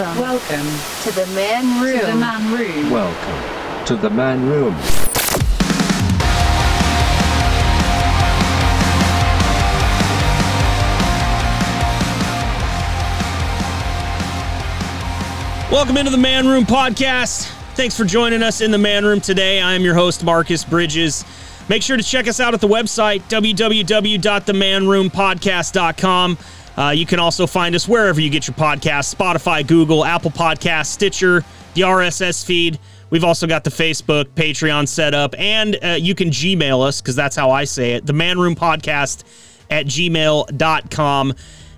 Welcome to the Man Room. Welcome to the Man Room. Welcome into the Man Room Podcast. Thanks for joining us in the Man Room today. I am your host, Marcus Bridges. Make sure to check us out at the website, www.themanroompodcast.com. You can also find us wherever you get your podcasts, Spotify, Google, Apple Podcasts, Stitcher, the RSS feed. We've also got the Facebook, Patreon set up, and you can Gmail us, because that's how I say it, themanroompodcast@gmail.com.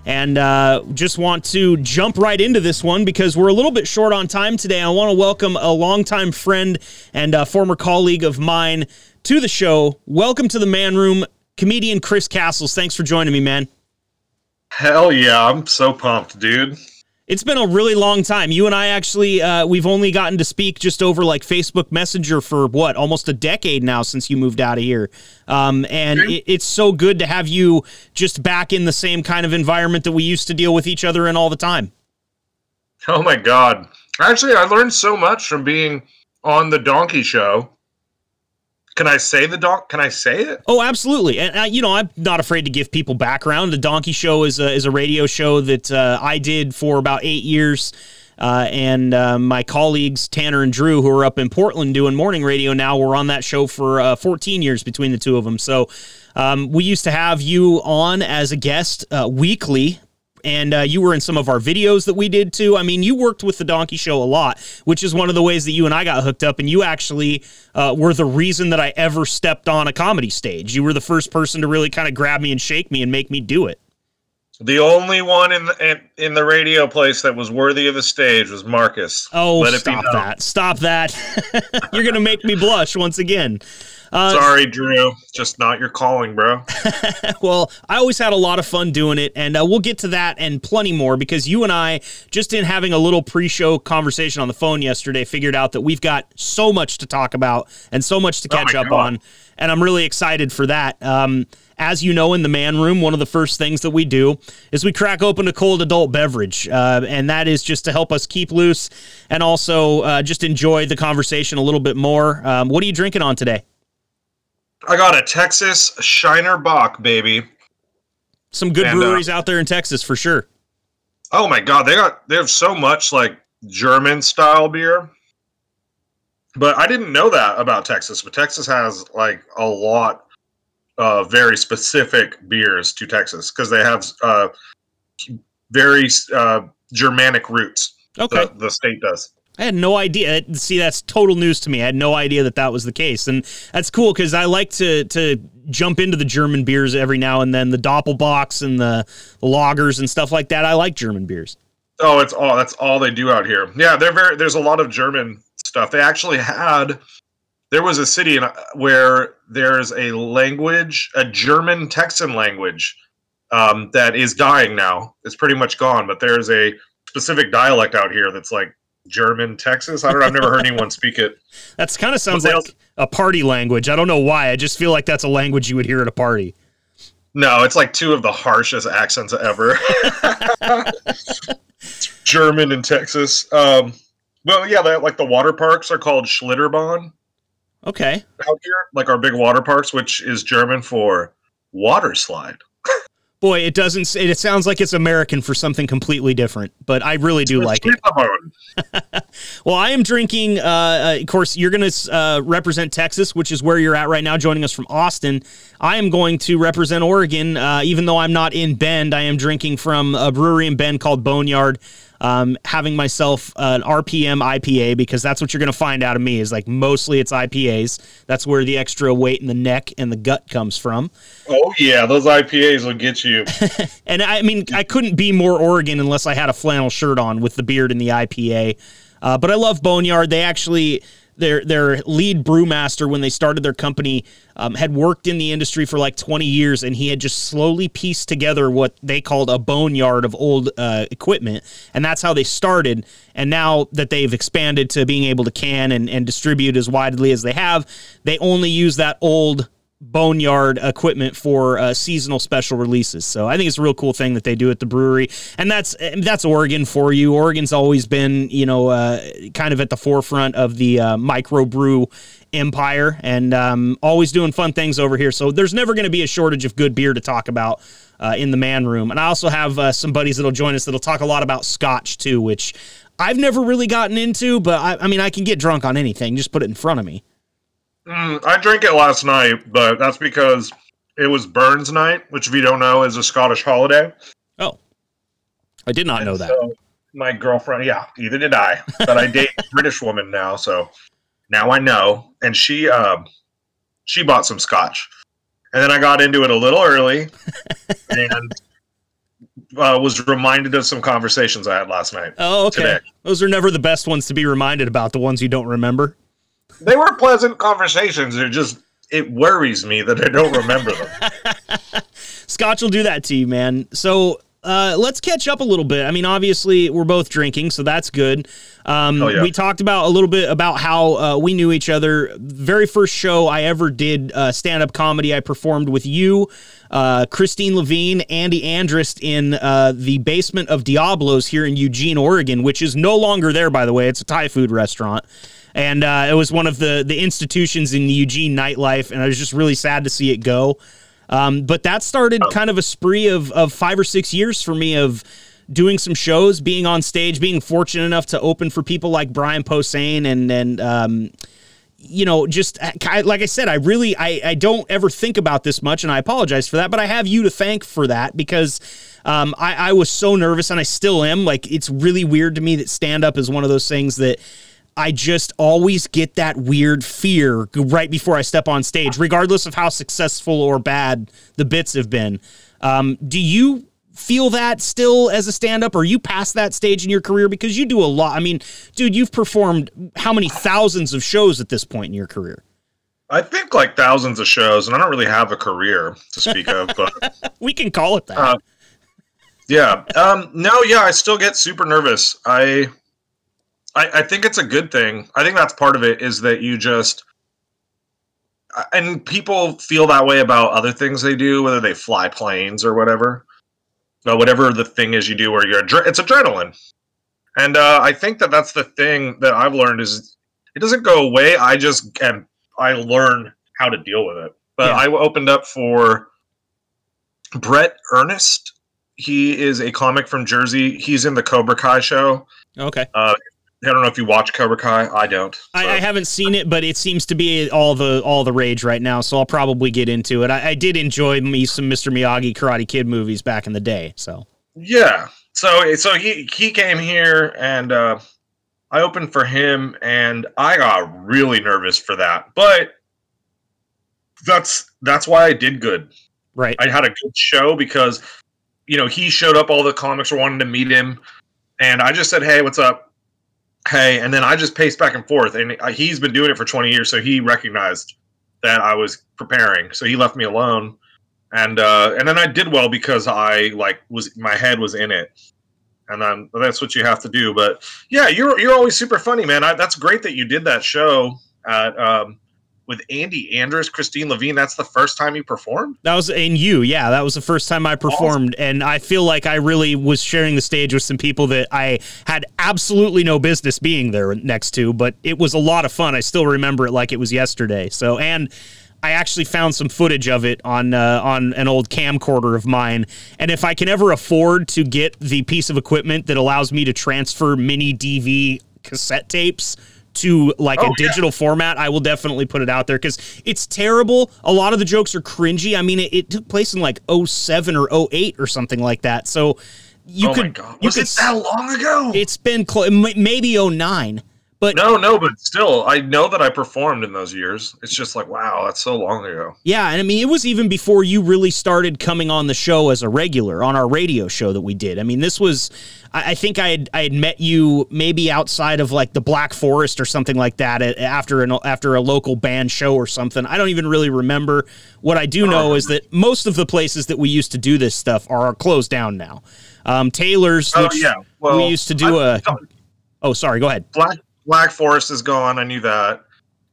And just want to jump right into this one because we're a little bit short on time today. I want to welcome a longtime friend and former colleague of mine to the show. Welcome to the Man Room, comedian Chris Castles. Thanks for joining me, man. Hell yeah, I'm so pumped, dude. It's been a really long time. You and I actually, we've only gotten to speak just over like Facebook Messenger for what, almost a decade now since you moved out of here. And it's so good to have you just back in the same kind of environment that we used to deal with each other in all the time. Oh my God. Actually, I learned so much from being on The Donkey Show. Can I say Can I say it? Oh, absolutely. And you know, I'm not afraid to give people background. The Donkey Show is a radio show that I did for about 8 years, and my colleagues Tanner and Drew, who are up in Portland doing morning radio now, were on that show for 14 years between the two of them. So we used to have you on as a guest weekly. And you were in some of our videos that we did, too. I mean, you worked with The Donkey Show a lot, which is one of the ways that you and I got hooked up. And you actually were the reason that I ever stepped on a comedy stage. You were the first person to really kind of grab me and shake me and make me do it. The only one in the radio place that was worthy of a stage was Marcus. Oh, Stop that. You're going to make me blush once again. Sorry, Drew. Just not your calling, bro. Well, I always had a lot of fun doing it, and we'll get to that and plenty more, because you and I, just in having a little pre-show conversation on the phone yesterday, figured out that we've got so much to talk about and so much to catch up on, and I'm really excited for that. As you know, in the Man Room, one of the first things that we do is we crack open a cold adult beverage, and that is just to help us keep loose and also just enjoy the conversation a little bit more. What are you drinking on today? I got a Texas Shiner Bock, baby. Some good breweries out there in Texas, for sure. Oh, my God. They have so much, like, German-style beer. But I didn't know that about Texas. But Texas has, like, a lot very specific beers to Texas because they have very Germanic roots. Okay, the state does. I had no idea. See, that's total news to me. I had no idea that was the case, and that's cool because I like to jump into the German beers every now and then. The Doppelbocks and the lagers and stuff like that. I like German beers. Oh, that's all they do out here. Yeah, there's a lot of German stuff. They actually had. There was a city where there's a language, a German-Texan language, that is dying now. It's pretty much gone, but there's a specific dialect out here that's like German-Texas. I don't know. I've never heard anyone speak it. That kind of sounds like a party language. I don't know why. I just feel like that's a language you would hear at a party. No, it's like two of the harshest accents ever. German and Texas. Well, yeah, like the water parks are called Schlitterbahn. Okay. Out here, like our big water parks, which is German for water slide. Boy, it doesn't. It sounds like it's American for something completely different, but I really do like it. Well, I am drinking. Of course, you're going to represent Texas, which is where you're at right now, joining us from Austin. I am going to represent Oregon, even though I'm not in Bend. I am drinking from a brewery in Bend called Boneyard. Having myself an RPM IPA, because that's what you're going to find out of me is like mostly it's IPAs. That's where the extra weight in the neck and the gut comes from. Oh yeah. Those IPAs will get you. And I mean, I couldn't be more Oregon unless I had a flannel shirt on with the beard and the IPA. But I love Boneyard. They actually, their lead brewmaster when they started their company had worked in the industry for like 20 years, and he had just slowly pieced together what they called a boneyard of old equipment, and that's how they started. And now that they've expanded to being able to can and distribute as widely as they have, they only use that old Boneyard equipment for seasonal special releases. So I think it's a real cool thing that they do at the brewery, and that's Oregon for you. Oregon's always been, you know, kind of at the forefront of the microbrew empire, and always doing fun things over here. So there's never going to be a shortage of good beer to talk about in the Man Room. And I also have some buddies that'll join us that'll talk a lot about Scotch too, which I've never really gotten into, but I mean, I can get drunk on anything. Just put it in front of me. I drank it last night, but that's because it was Burns Night, which, if you don't know, is a Scottish holiday. Oh, I did not know that. So my girlfriend, yeah, either did I, but I date a British woman now, so now I know. And she bought some Scotch, and then I got into it a little early, and was reminded of some conversations I had last night. Oh, okay. Today. Those are never the best ones to be reminded about, the ones you don't remember. They were pleasant conversations. It worries me that I don't remember them. Scotch will do that to you, man. So let's catch up a little bit. I mean, obviously, we're both drinking, so that's good. Yeah. We talked about a little bit about how we knew each other. Very first show I ever did stand-up comedy, I performed with you, Christine Levine, Andy Andrist in the basement of Diablo's here in Eugene, Oregon, which is no longer there, by the way. It's a Thai food restaurant. And it was one of the institutions in the Eugene nightlife, and I was just really sad to see it go. But that started kind of a spree of 5 or 6 years for me of doing some shows, being on stage, being fortunate enough to open for people like Brian Posehn and you know, just like I said, I don't ever think about this much, and I apologize for that, but I have you to thank for that, because I was so nervous, and I still am. Like, it's really weird to me that stand-up is one of those things that I just always get that weird fear right before I step on stage, regardless of how successful or bad the bits have been. Do you feel that still as a stand-up? Are you past that stage in your career? Because you do a lot. I mean, dude, you've performed how many thousands of shows at this point in your career? I think like thousands of shows, and I don't really have a career to speak of. But we can call it that. Yeah. I still get super nervous. I think it's a good thing. I think that's part of it, is that you just, and people feel that way about other things they do, whether they fly planes or whatever, but whatever the thing is you do, where it's adrenaline. And I think that that's the thing that I've learned, is it doesn't go away. I learn how to deal with it. But yeah. I opened up for Brett Ernest. He is a comic from Jersey. He's in the Cobra Kai show. Okay. I don't know if you watch Cobra Kai. I don't. So. I haven't seen it, but it seems to be all the rage right now, so I'll probably get into it. I did enjoy me some Mr. Miyagi Karate Kid movies back in the day. So yeah, so he came here, and I opened for him, and I got really nervous for that. But that's why I did good. Right, I had a good show because, you know, he showed up. All the comics were wanting to meet him, and I just said, "Hey, what's up?" Hey, and then I just paced back and forth, and he's been doing it for 20 years, so he recognized that I was preparing, so he left me alone, and then I did well because my head was in it, and then that's what you have to do. But yeah, you're always super funny, man. That's great that you did that show at with Andy Andrews, Christine Levine. That's the first time you performed? That was the first time I performed. Awesome. And I feel like I really was sharing the stage with some people that I had absolutely no business being there next to, but it was a lot of fun. I still remember it like it was yesterday. So, and I actually found some footage of it on an old camcorder of mine. And if I can ever afford to get the piece of equipment that allows me to transfer mini DV cassette tapes to a digital format, I will definitely put it out there, because it's terrible. A lot of the jokes are cringy. I mean, it took place in like 07 or 08 or something like that. So you was it that long ago? It's been maybe 09. But but still, I know that I performed in those years. It's just like, wow, that's so long ago. Yeah, and I mean, it was even before you really started coming on the show as a regular on our radio show that we did. I mean, this was, I think I had met you maybe outside of like the Black Forest or something like that after a local band show or something. I don't even really remember. What I do know is that most of the places that we used to do this stuff are closed down now. Taylor's, which we used to do. Go ahead. Black Forest is gone. I knew that.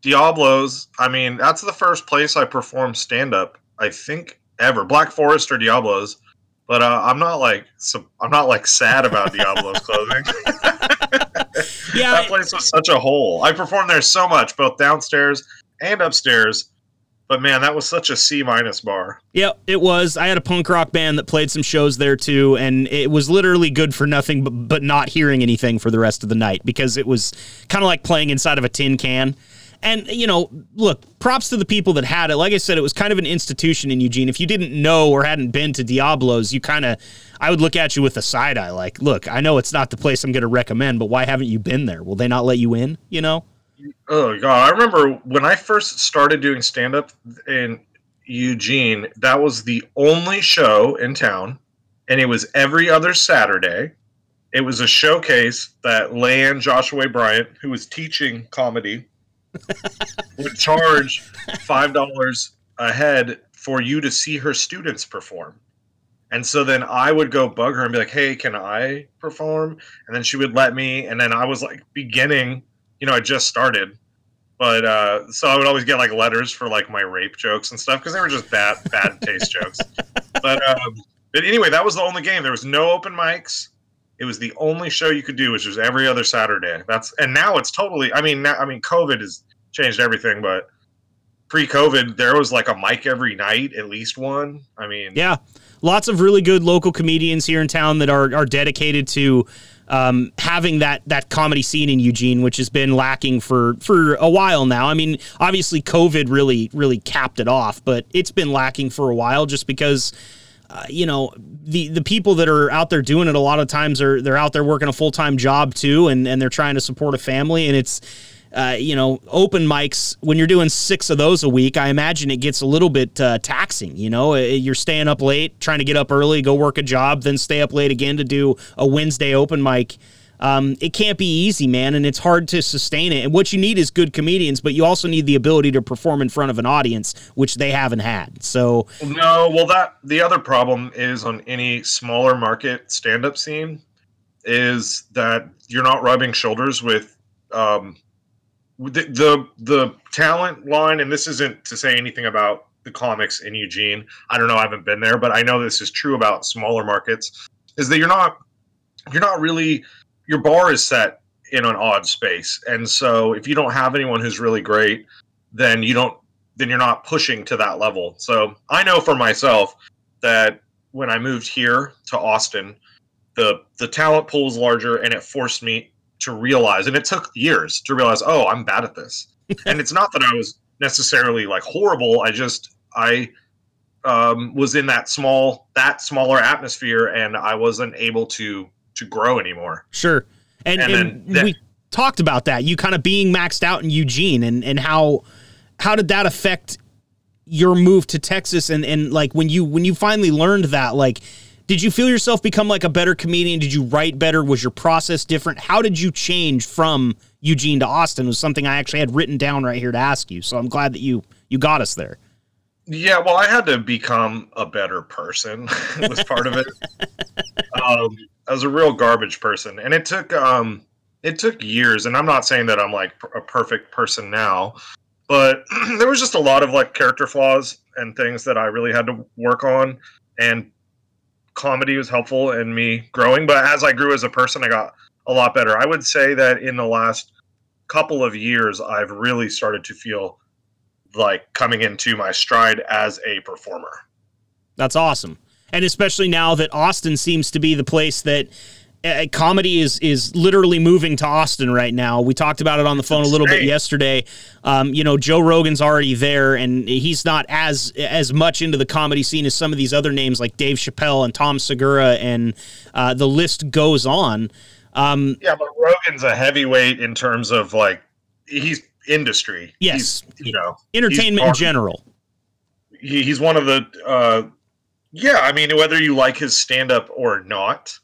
Diablo's, I mean, that's the first place I performed stand-up, I think, ever. Black Forest or Diablo's. But I'm not sad about Diablo's clothing. Yeah, that place was such a hole. I performed there so much, both downstairs and upstairs. But man, that was such a C- bar. Yeah, it was. I had a punk rock band that played some shows there too, and it was literally good for nothing but not hearing anything for the rest of the night, because it was kind of like playing inside of a tin can. And, you know, look, props to the people that had it. Like I said, it was kind of an institution in Eugene. If you didn't know or hadn't been to Diablo's, I would look at you with a side eye like, look, I know it's not the place I'm going to recommend, but why haven't you been there? Will they not let you in, you know? Oh, God. I remember when I first started doing stand-up in Eugene, that was the only show in town, and it was every other Saturday. It was a showcase that Lan Joshua Bryant, who was teaching comedy, would charge $5 a head for you to see her students perform. And so then I would go bug her and be like, hey, can I perform? And then she would let me. And then I was like beginning, you know, I just started. But so I would always get like letters for like my rape jokes and stuff, because they were just bad taste jokes. But anyway, that was the only game. There was no open mics. It was the only show you could do, which was every other Saturday. And now it's totally, I mean, COVID has changed everything, but pre-COVID, there was like a mic every night, at least one. I mean. Yeah. Lots of really good local comedians here in town that are dedicated to having that comedy scene in Eugene, which has been lacking for a while now. I mean, obviously COVID really, really capped it off, but it's been lacking for a while just because you know, the people that are out there doing it a lot of times they're out there working a full-time job too, and they're trying to support a family, and it's, you know, open mics, when you're doing 6 of those a week, I imagine it gets a little bit taxing, you know, you're staying up late, trying to get up early, go work a job, then stay up late again to do a Wednesday open mic. It can't be easy, man, and it's hard to sustain it, and what you need is good comedians, but you also need the ability to perform in front of an audience, which they haven't had. So the other problem is on any smaller market stand-up scene is that you're not rubbing shoulders with the talent line, and this isn't to say anything about the comics in Eugene. I don't know, I haven't been there, but I know this is true about smaller markets, is that you're not really, your bar is set in an odd space. And so if you don't have anyone who's really great, then you're not pushing to that level. So I know for myself that when I moved here to Austin, the talent pool was larger, and it forced me to realize, and it took years to realize, oh, I'm bad at this. And it's not that I was necessarily like horrible. I was in that smaller atmosphere, and I wasn't able to grow anymore. Sure. And then we talked about that, you kind of being maxed out in Eugene, and how did that affect your move to Texas? And like when you finally learned that, like, did you feel yourself become like a better comedian? Did you write better? Was your process different? How did you change from Eugene to Austin? It was something I actually had written down right here to ask you. So I'm glad that you got us there. Yeah, well, I had to become a better person was part of it. I was a real garbage person, and it took years. And I'm not saying that I'm like a perfect person now, but there was just a lot of like character flaws and things that I really had to work on. And comedy was helpful in me growing, but as I grew as a person, I got a lot better. I would say that in the last couple of years, I've really started to feel like coming into my stride as a performer. That's awesome. And especially now that Austin seems to be the place that comedy is literally moving to Austin right now. We talked about it on the phone a little bit yesterday. You know, Joe Rogan's already there, and he's not as much into the comedy scene as some of these other names like Dave Chappelle and Tom Segura, and the list goes on. Yeah, but Rogan's a heavyweight in terms of like, he's industry. Yes. He's, you know, entertainment in general. He's one of the, yeah, I mean, whether you like his stand-up or not,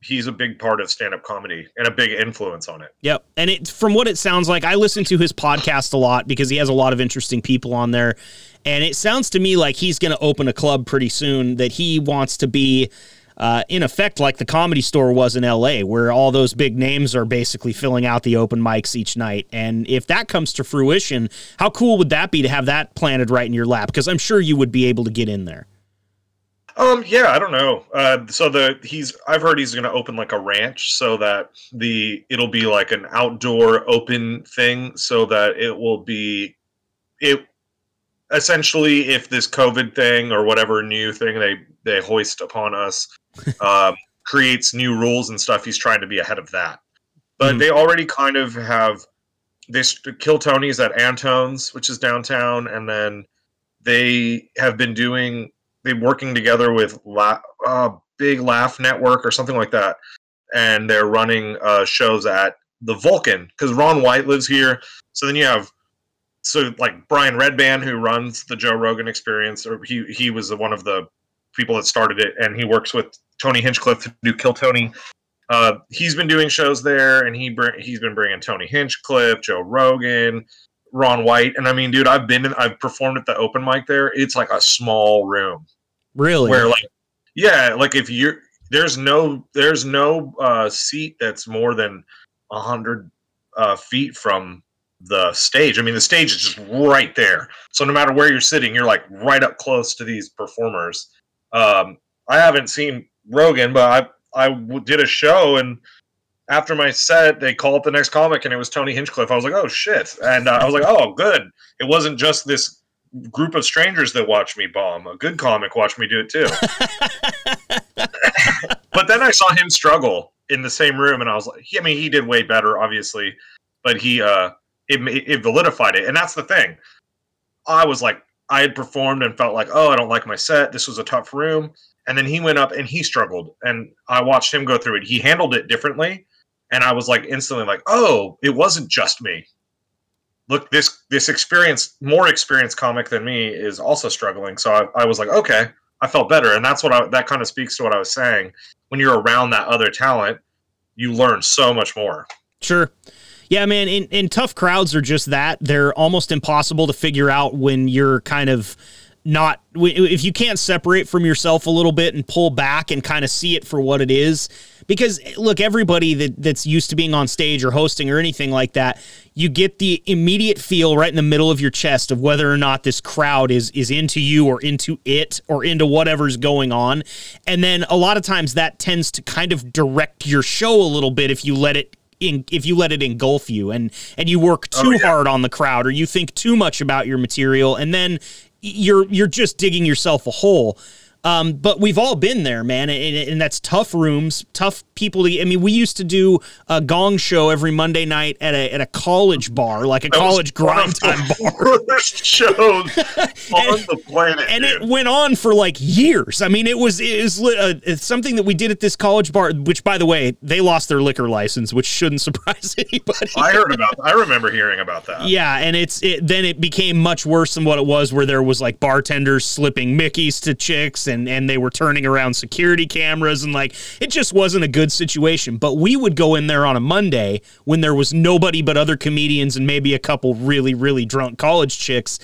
he's a big part of stand-up comedy and a big influence on it. Yep. And from what it sounds like, I listen to his podcast a lot because he has a lot of interesting people on there. And it sounds to me like he's going to open a club pretty soon that he wants to be in effect like the Comedy Store was in LA, where all those big names are basically filling out the open mics each night. And if that comes to fruition, how cool would that be to have that planted right in your lap? Because I'm sure you would be able to get in there. Yeah, I don't know. I've heard he's going to open like a ranch, so that it'll be like an outdoor open thing, so that it will be, it essentially, if this COVID thing or whatever new thing they hoist upon us, creates new rules and stuff, he's trying to be ahead of that. But they already kind of have this Kill Tony's at Antone's, which is downtown. And then they have been doing, they're working together with Big Laugh Network or something like that. And they're running shows at the Vulcan because Ron White lives here. So then you have, like Brian Redband, who runs the Joe Rogan Experience, or he was one of the people that started it. And he works with Tony Hinchcliffe to do Kill Tony. He's been doing shows there, and he's been bringing Tony Hinchcliffe, Joe Rogan, Ron White. And I mean, dude, I've performed at the open mic there. It's like a small room. Really? Where like, yeah, like if you're, there's no seat that's more than 100 feet from the stage. I mean, the stage is just right there. So no matter where you're sitting, you're like right up close to these performers. I haven't seen Rogan, but I did a show, and after my set, they called up the next comic, and it was Tony Hinchcliffe. I was like, oh, shit. And I was like, oh, good. It wasn't just this group of strangers that watched me bomb. A good comic watched me do it, too. But then I saw him struggle in the same room, and I was like, I mean, he did way better, obviously. But he it validified it. And that's the thing. I was like, I had performed and felt like, oh, I don't like my set. This was a tough room. And then he went up and he struggled, and I watched him go through it. He handled it differently. And I was like instantly like, oh, it wasn't just me. Look, this more experienced comic than me is also struggling. So I was like, okay, I felt better. And that's that kind of speaks to what I was saying. When you're around that other talent, you learn so much more. Sure. Yeah, man. And tough crowds are just that. They're almost impossible to figure out when you're kind of not, if you can't separate from yourself a little bit and pull back and kind of see it for what it is. Because look, everybody that's used to being on stage or hosting or anything like that, you get the immediate feel right in the middle of your chest of whether or not this crowd is into you or into it or into whatever's going on. And then a lot of times that tends to kind of direct your show a little bit if you let it engulf you and you work too hard on the crowd, or you think too much about your material, and then you're just digging yourself a hole. But we've all been there, man, and that's tough rooms, tough people. I mean, we used to do a gong show every Monday night at a college bar, like a college grind time bar. Worst show on the planet, and dude. It went on for like years. I mean, it's something that we did at this college bar, which, by the way, they lost their liquor license, which shouldn't surprise anybody. I remember hearing about that. Yeah, and then it became much worse than what it was, where there was like bartenders slipping Mickeys to chicks, and they were turning around security cameras, and like, it just wasn't a good situation. But we would go in there on a Monday when there was nobody but other comedians and maybe a couple really, really drunk college chicks.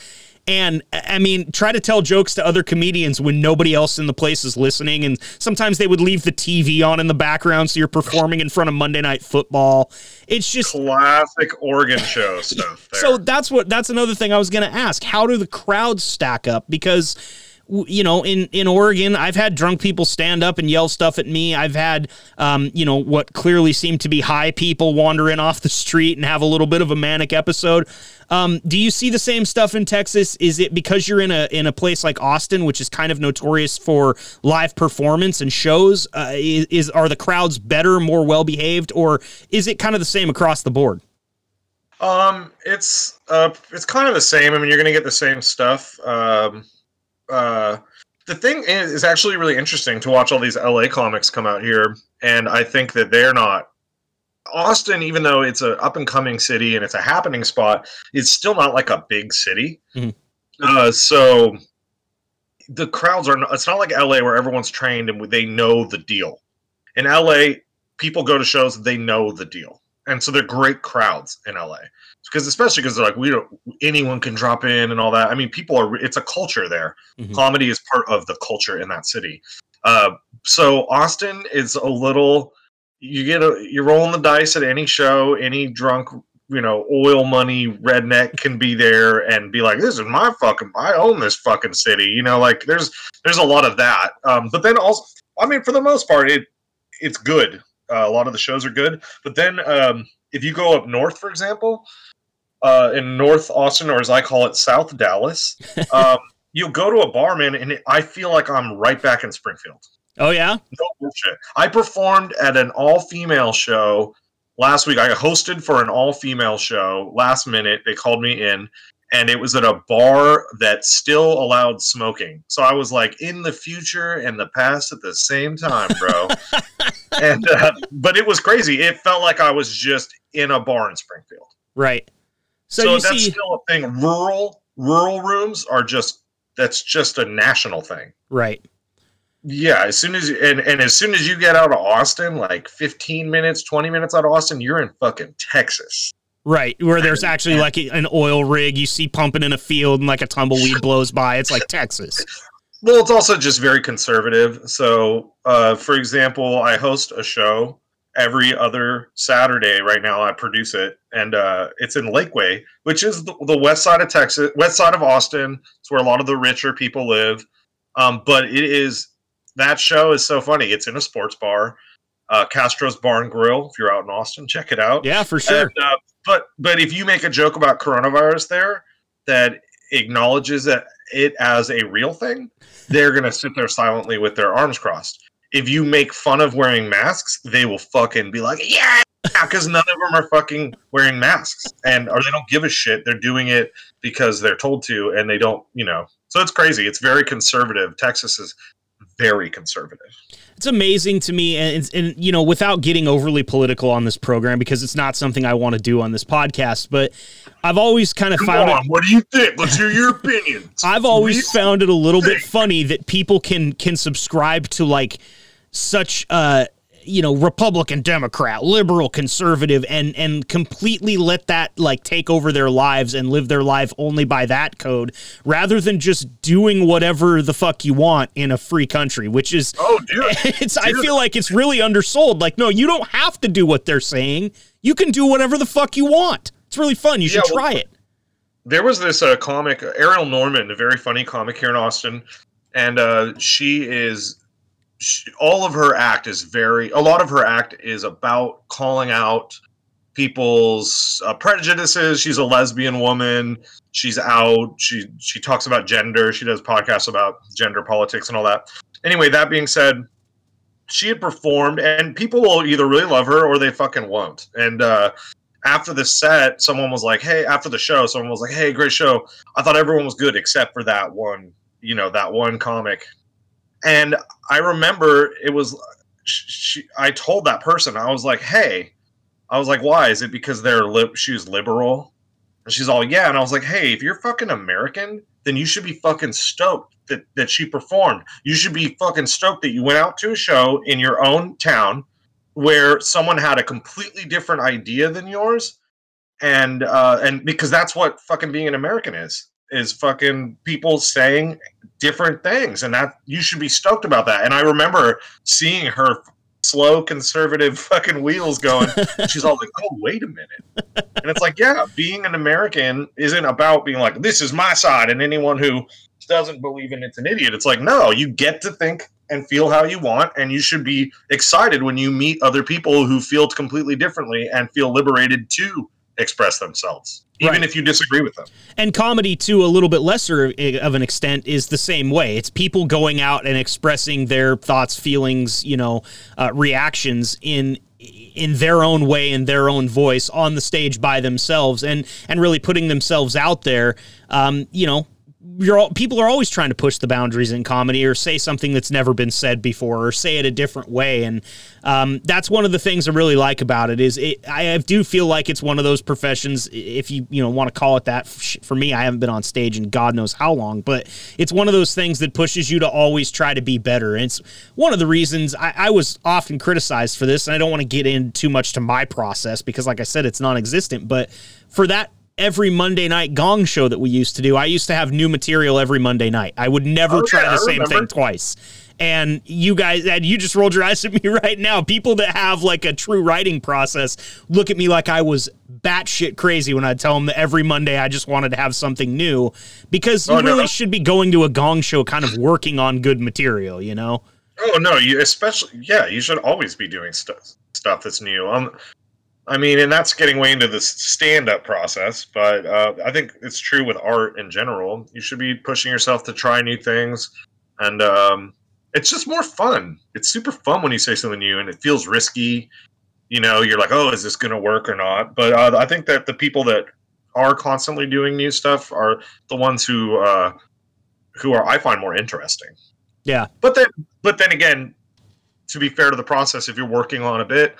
And I mean, try to tell jokes to other comedians when nobody else in the place is listening. And sometimes they would leave the TV on in the background, so you're performing in front of Monday Night Football. It's just classic Oregon show stuff there. So that's another thing I was going to ask. How do the crowds stack up? Because, you know, in Oregon, I've had drunk people stand up and yell stuff at me. I've had, what clearly seemed to be high people wander in off the street and have a little bit of a manic episode. Do you see the same stuff in Texas? Is it because you're in a place like Austin, which is kind of notorious for live performance and shows? Are the crowds better, more well-behaved, or is it kind of the same across the board? It's kind of the same. I mean, you're going to get the same stuff. The thing is actually really interesting to watch all these LA comics come out here. And I think that they're not Austin, even though it's an up and coming city and it's a happening spot, it's still not like a big city. Mm-hmm. So the crowds it's not like LA where everyone's trained and they know the deal. In LA, people go to shows, they know the deal. And so they're great crowds in LA. Because especially because they're like, anyone can drop in and all that. I mean, it's a culture there. Mm-hmm. Comedy is part of the culture in that city. So Austin is a little, you're rolling the dice at any show, any drunk, oil money redneck can be there and be like, this is my fucking, I own this fucking city. There's a lot of that. But then also, for the most part, it's good. A lot of the shows are good. But then if you go up north, for example, in North Austin, or as I call it, South Dallas, you'll go to a barman and I feel like I'm right back in Springfield. Oh, yeah? No bullshit. I performed at an all-female show last week. I hosted for an all-female show last minute. They called me in, and it was at a bar that still allowed smoking. So I was like, in the future and the past at the same time, bro. And but it was crazy. It felt like I was just in a bar in Springfield. Right. So that's still a thing. Rural rooms are just a national thing. Right. Yeah, as soon as you get out of Austin, like 15 minutes, 20 minutes out of Austin, you're in fucking Texas. Right, where there's actually like an oil rig you see pumping in a field and like a tumbleweed blows by. It's like Texas. Well, it's also just very conservative. So, for example, I host a show every other Saturday right now. I produce it, and it's in Lakeway, which is the west side of Texas, west side of Austin. It's where a lot of the richer people live. But it is... That show is so funny. It's in a sports bar, Castro's Bar and Grill. If you're out in Austin, check it out. Yeah, for sure. And, but if you make a joke about coronavirus there that acknowledges that it as a real thing, they're going to sit there silently with their arms crossed. If you make fun of wearing masks, they will fucking be like, yeah, because none of them are fucking wearing masks. Or they don't give a shit. They're doing it because they're told to, and they don't, So it's crazy. It's very conservative. Texas is... very conservative. It's amazing to me, and without getting overly political on this program, because it's not something I want to do on this podcast, but I've always kind of what do you think? Let's hear your opinions. I've always found it a little bit funny that people can subscribe to like such Republican, Democrat, liberal, conservative, and completely let that like take over their lives and live their life only by that code, rather than just doing whatever the fuck you want in a free country, which is, I feel like it's really undersold. Like, no, you don't have to do what they're saying. You can do whatever the fuck you want. It's really fun. You should try it. There was this comic, Ariel Norman, a very funny comic here in Austin. And a lot of her act is about calling out people's prejudices. She's a lesbian woman. She's out. She talks about gender. She does podcasts about gender politics and all that. Anyway, that being said, she had performed, and people will either really love her or they fucking won't. And after the show, someone was like, hey, great show. I thought everyone was good except for that one, that one comic. And I remember it was, I told that person, I was like, hey, why? Is it because she's liberal? And she's all, yeah. And I was like, hey, if you're fucking American, then you should be fucking stoked that she performed. You should be fucking stoked that you went out to a show in your own town where someone had a completely different idea than yours. And because that's what fucking being an American is fucking people saying different things, and that you should be stoked about that. And I remember seeing her slow conservative fucking wheels going. She's all like, oh, wait a minute. And it's like, yeah, being an American isn't about being like, this is my side, and anyone who doesn't believe in it's an idiot. It's like, no, you get to think and feel how you want, and you should be excited when you meet other people who feel completely differently and feel liberated to express themselves. Even if you disagree with them. And comedy, to a little bit lesser of an extent, is the same way. It's people going out and expressing their thoughts, feelings, reactions in their own way, in their own voice, on the stage by themselves, and really putting themselves out there. People are always trying to push the boundaries in comedy, or say something that's never been said before, or say it a different way. And that's one of the things I really like about it is I do feel like it's one of those professions, if you want to call it that. For me, I haven't been on stage in God knows how long, but it's one of those things that pushes you to always try to be better. And it's one of the reasons I was often criticized for this, and I don't want to get in too much to my process because, like I said, it's non-existent, but for that every Monday night gong show that we used to do, I used to have new material every Monday night. I would never try the same thing twice. And you guys, and you just rolled your eyes at me right now. People that have like a true writing process look at me like I was batshit crazy when I tell them that every Monday I just wanted to have something new, because you really should be going to a gong show kind of working on good material, you know? Oh, no, you especially, yeah, you should always be doing stuff that's new. I mean, and that's getting way into the stand-up process, but I think it's true with art in general. You should be pushing yourself to try new things, and it's just more fun. It's super fun when you say something new, and it feels risky. You know, you're like, oh, is this going to work or not? But I think that the people that are constantly doing new stuff are the ones who I find more interesting. Yeah. But then again, to be fair to the process, if you're working on a bit,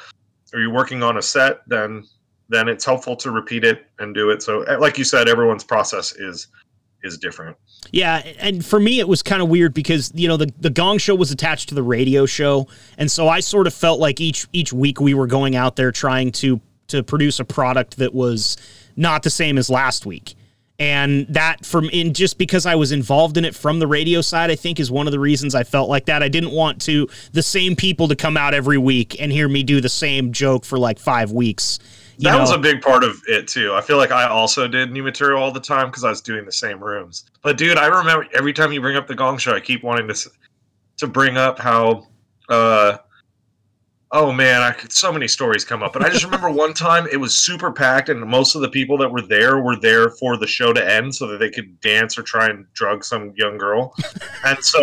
or you're working on a set, then it's helpful to repeat it and do it. So like you said, everyone's process is different. Yeah, and for me, it was kind of weird because, you know, the gong show was attached to the radio show, and so I sort of felt like each week we were going out there trying to produce a product that was not the same as last week. And that just because I was involved in it from the radio side, I think is one of the reasons I felt like that. I didn't want the same people to come out every week and hear me do the same joke for like 5 weeks. That was a big part of it too. I feel like I also did new material all the time because I was doing the same rooms. But dude, I remember every time you bring up the gong show, I keep wanting to bring up how, so many stories come up, but I just remember one time it was super packed, and most of the people that were there for the show to end so that they could dance or try and drug some young girl. And so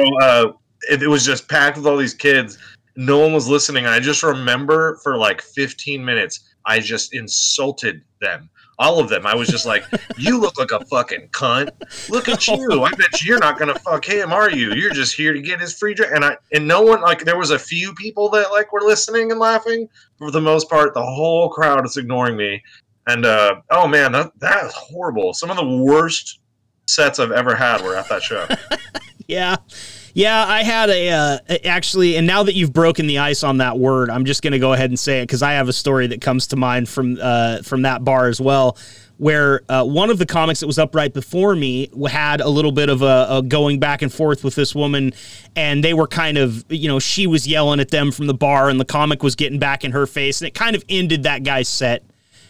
it was just packed with all these kids. No one was listening. I just remember for like 15 minutes, I just insulted them. All of them. I was just like, you look like a fucking cunt. Look at you. I bet you're not going to fuck him, are you? You're just here to get his free drink. And no one, like, there was a few people that, like, were listening and laughing. For the most part, the whole crowd is ignoring me. And, that is horrible. Some of the worst sets I've ever had were at that show. Yeah. Yeah, I had actually, and now that you've broken the ice on that word, I'm just going to go ahead and say it because I have a story that comes to mind from that bar as well, where one of the comics that was up right before me had a little bit of a going back and forth with this woman, and they were kind of, you know, she was yelling at them from the bar, and the comic was getting back in her face, and it kind of ended that guy's set.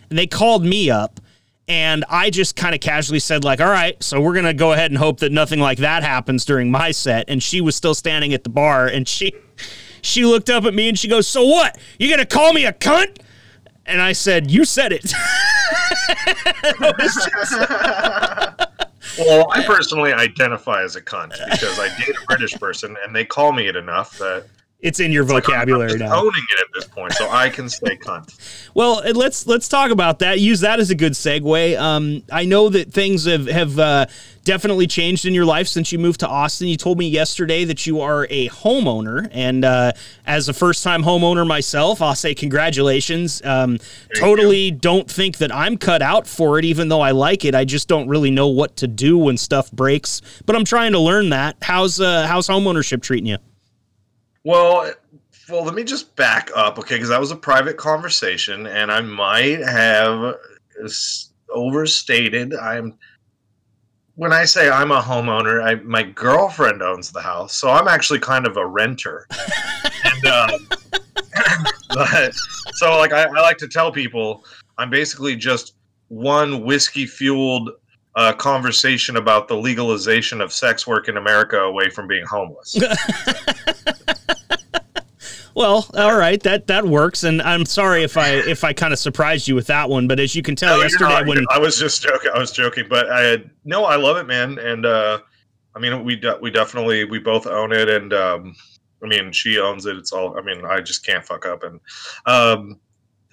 And they called me up. And I just kind of casually said, like, all right, so we're going to go ahead and hope that nothing like that happens during my set. And she was still standing at the bar, and she looked up at me and she goes, so what? You going to call me a cunt? And I said, you said it. Well, I personally identify as a cunt because I date a British person, and they call me it enough that... It's in your vocabulary now. I'm owning it at this point, so I can say cunt. Well, let's talk about that. Use that as a good segue. I know that things have definitely changed in your life since you moved to Austin. You told me yesterday that you are a homeowner, and as a first-time homeowner myself, I'll say congratulations. Totally don't think that I'm cut out for it, even though I like it. I just don't really know what to do when stuff breaks, but I'm trying to learn that. How's homeownership treating you? Well, let me just back up, okay, because that was a private conversation, and I might have overstated. When I say I'm a homeowner, my girlfriend owns the house, so I'm actually kind of a renter. And, I like to tell people I'm basically just one whiskey-fueled conversation about the legalization of sex work in America away from being homeless. Well, all right, that works, and I'm sorry if I kind of surprised you with that one, but as you can tell, I was just joking. I was joking, but I love it, man, and I mean, we both own it, and I mean, she owns it. It's all. I mean, I just can't fuck up, and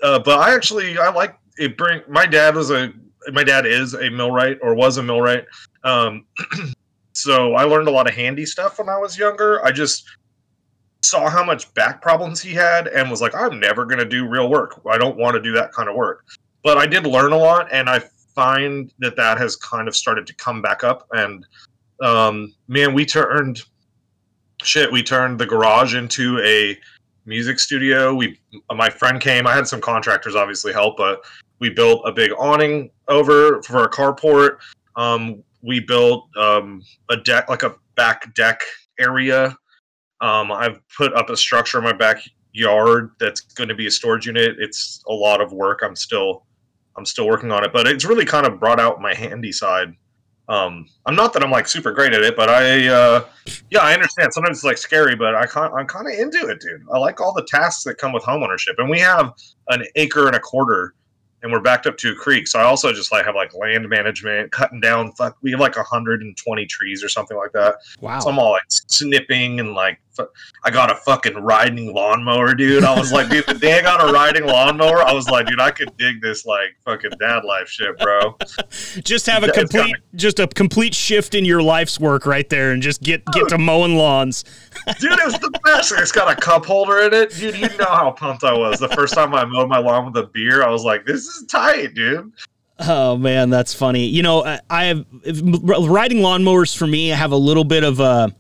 but I like it. My dad is a millwright, or was a millwright, so I learned a lot of handy stuff when I was younger. I just saw how much back problems he had and was like, I'm never going to do real work. I don't want to do that kind of work. But I did learn a lot, and I find that has kind of started to come back up. And, man, we turned the garage into a music studio. My friend came. I had some contractors obviously help, but We built a big awning over for our carport. We built a deck, like a back deck area. I've put up a structure in my backyard that's going to be a storage unit. It's a lot of work. I'm still working on it, but it's really kind of brought out my handy side. I'm not that I'm like super great at it, but I understand. Sometimes it's like scary, but I'm kind of into it, dude. I like all the tasks that come with homeownership, and we have an acre and a quarter, and we're backed up to a creek. So I also just like have like land management, cutting down. We have like 120 trees or something like that. Wow. So I'm all like snipping and like, I got a fucking riding lawnmower, dude. I was like, dude, the day I got a riding lawnmower, I was like, dude, I could dig this like fucking dad life shit, bro. Just have a complete shift in your life's work right there, and just get to mowing lawns. Dude, it was the best. It's got a cup holder in it, dude. You know how pumped I was the first time I mowed my lawn with a beer. I was like, this is tight, dude. Oh man, that's funny. You know, riding lawnmowers for me have a little bit of a.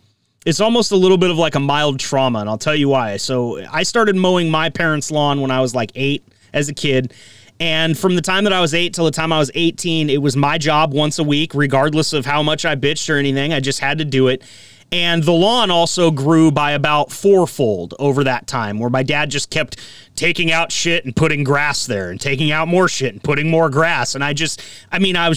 It's almost a little bit of like a mild trauma, and I'll tell you why. So I started mowing my parents' lawn when I was like 8 as a kid. And from the time that I was 8 till the time I was 18, it was my job once a week, regardless of how much I bitched or anything. I just had to do it. And the lawn also grew by about 4-fold over that time, where my dad just kept taking out shit and putting grass there, and taking out more shit and putting more grass. And I was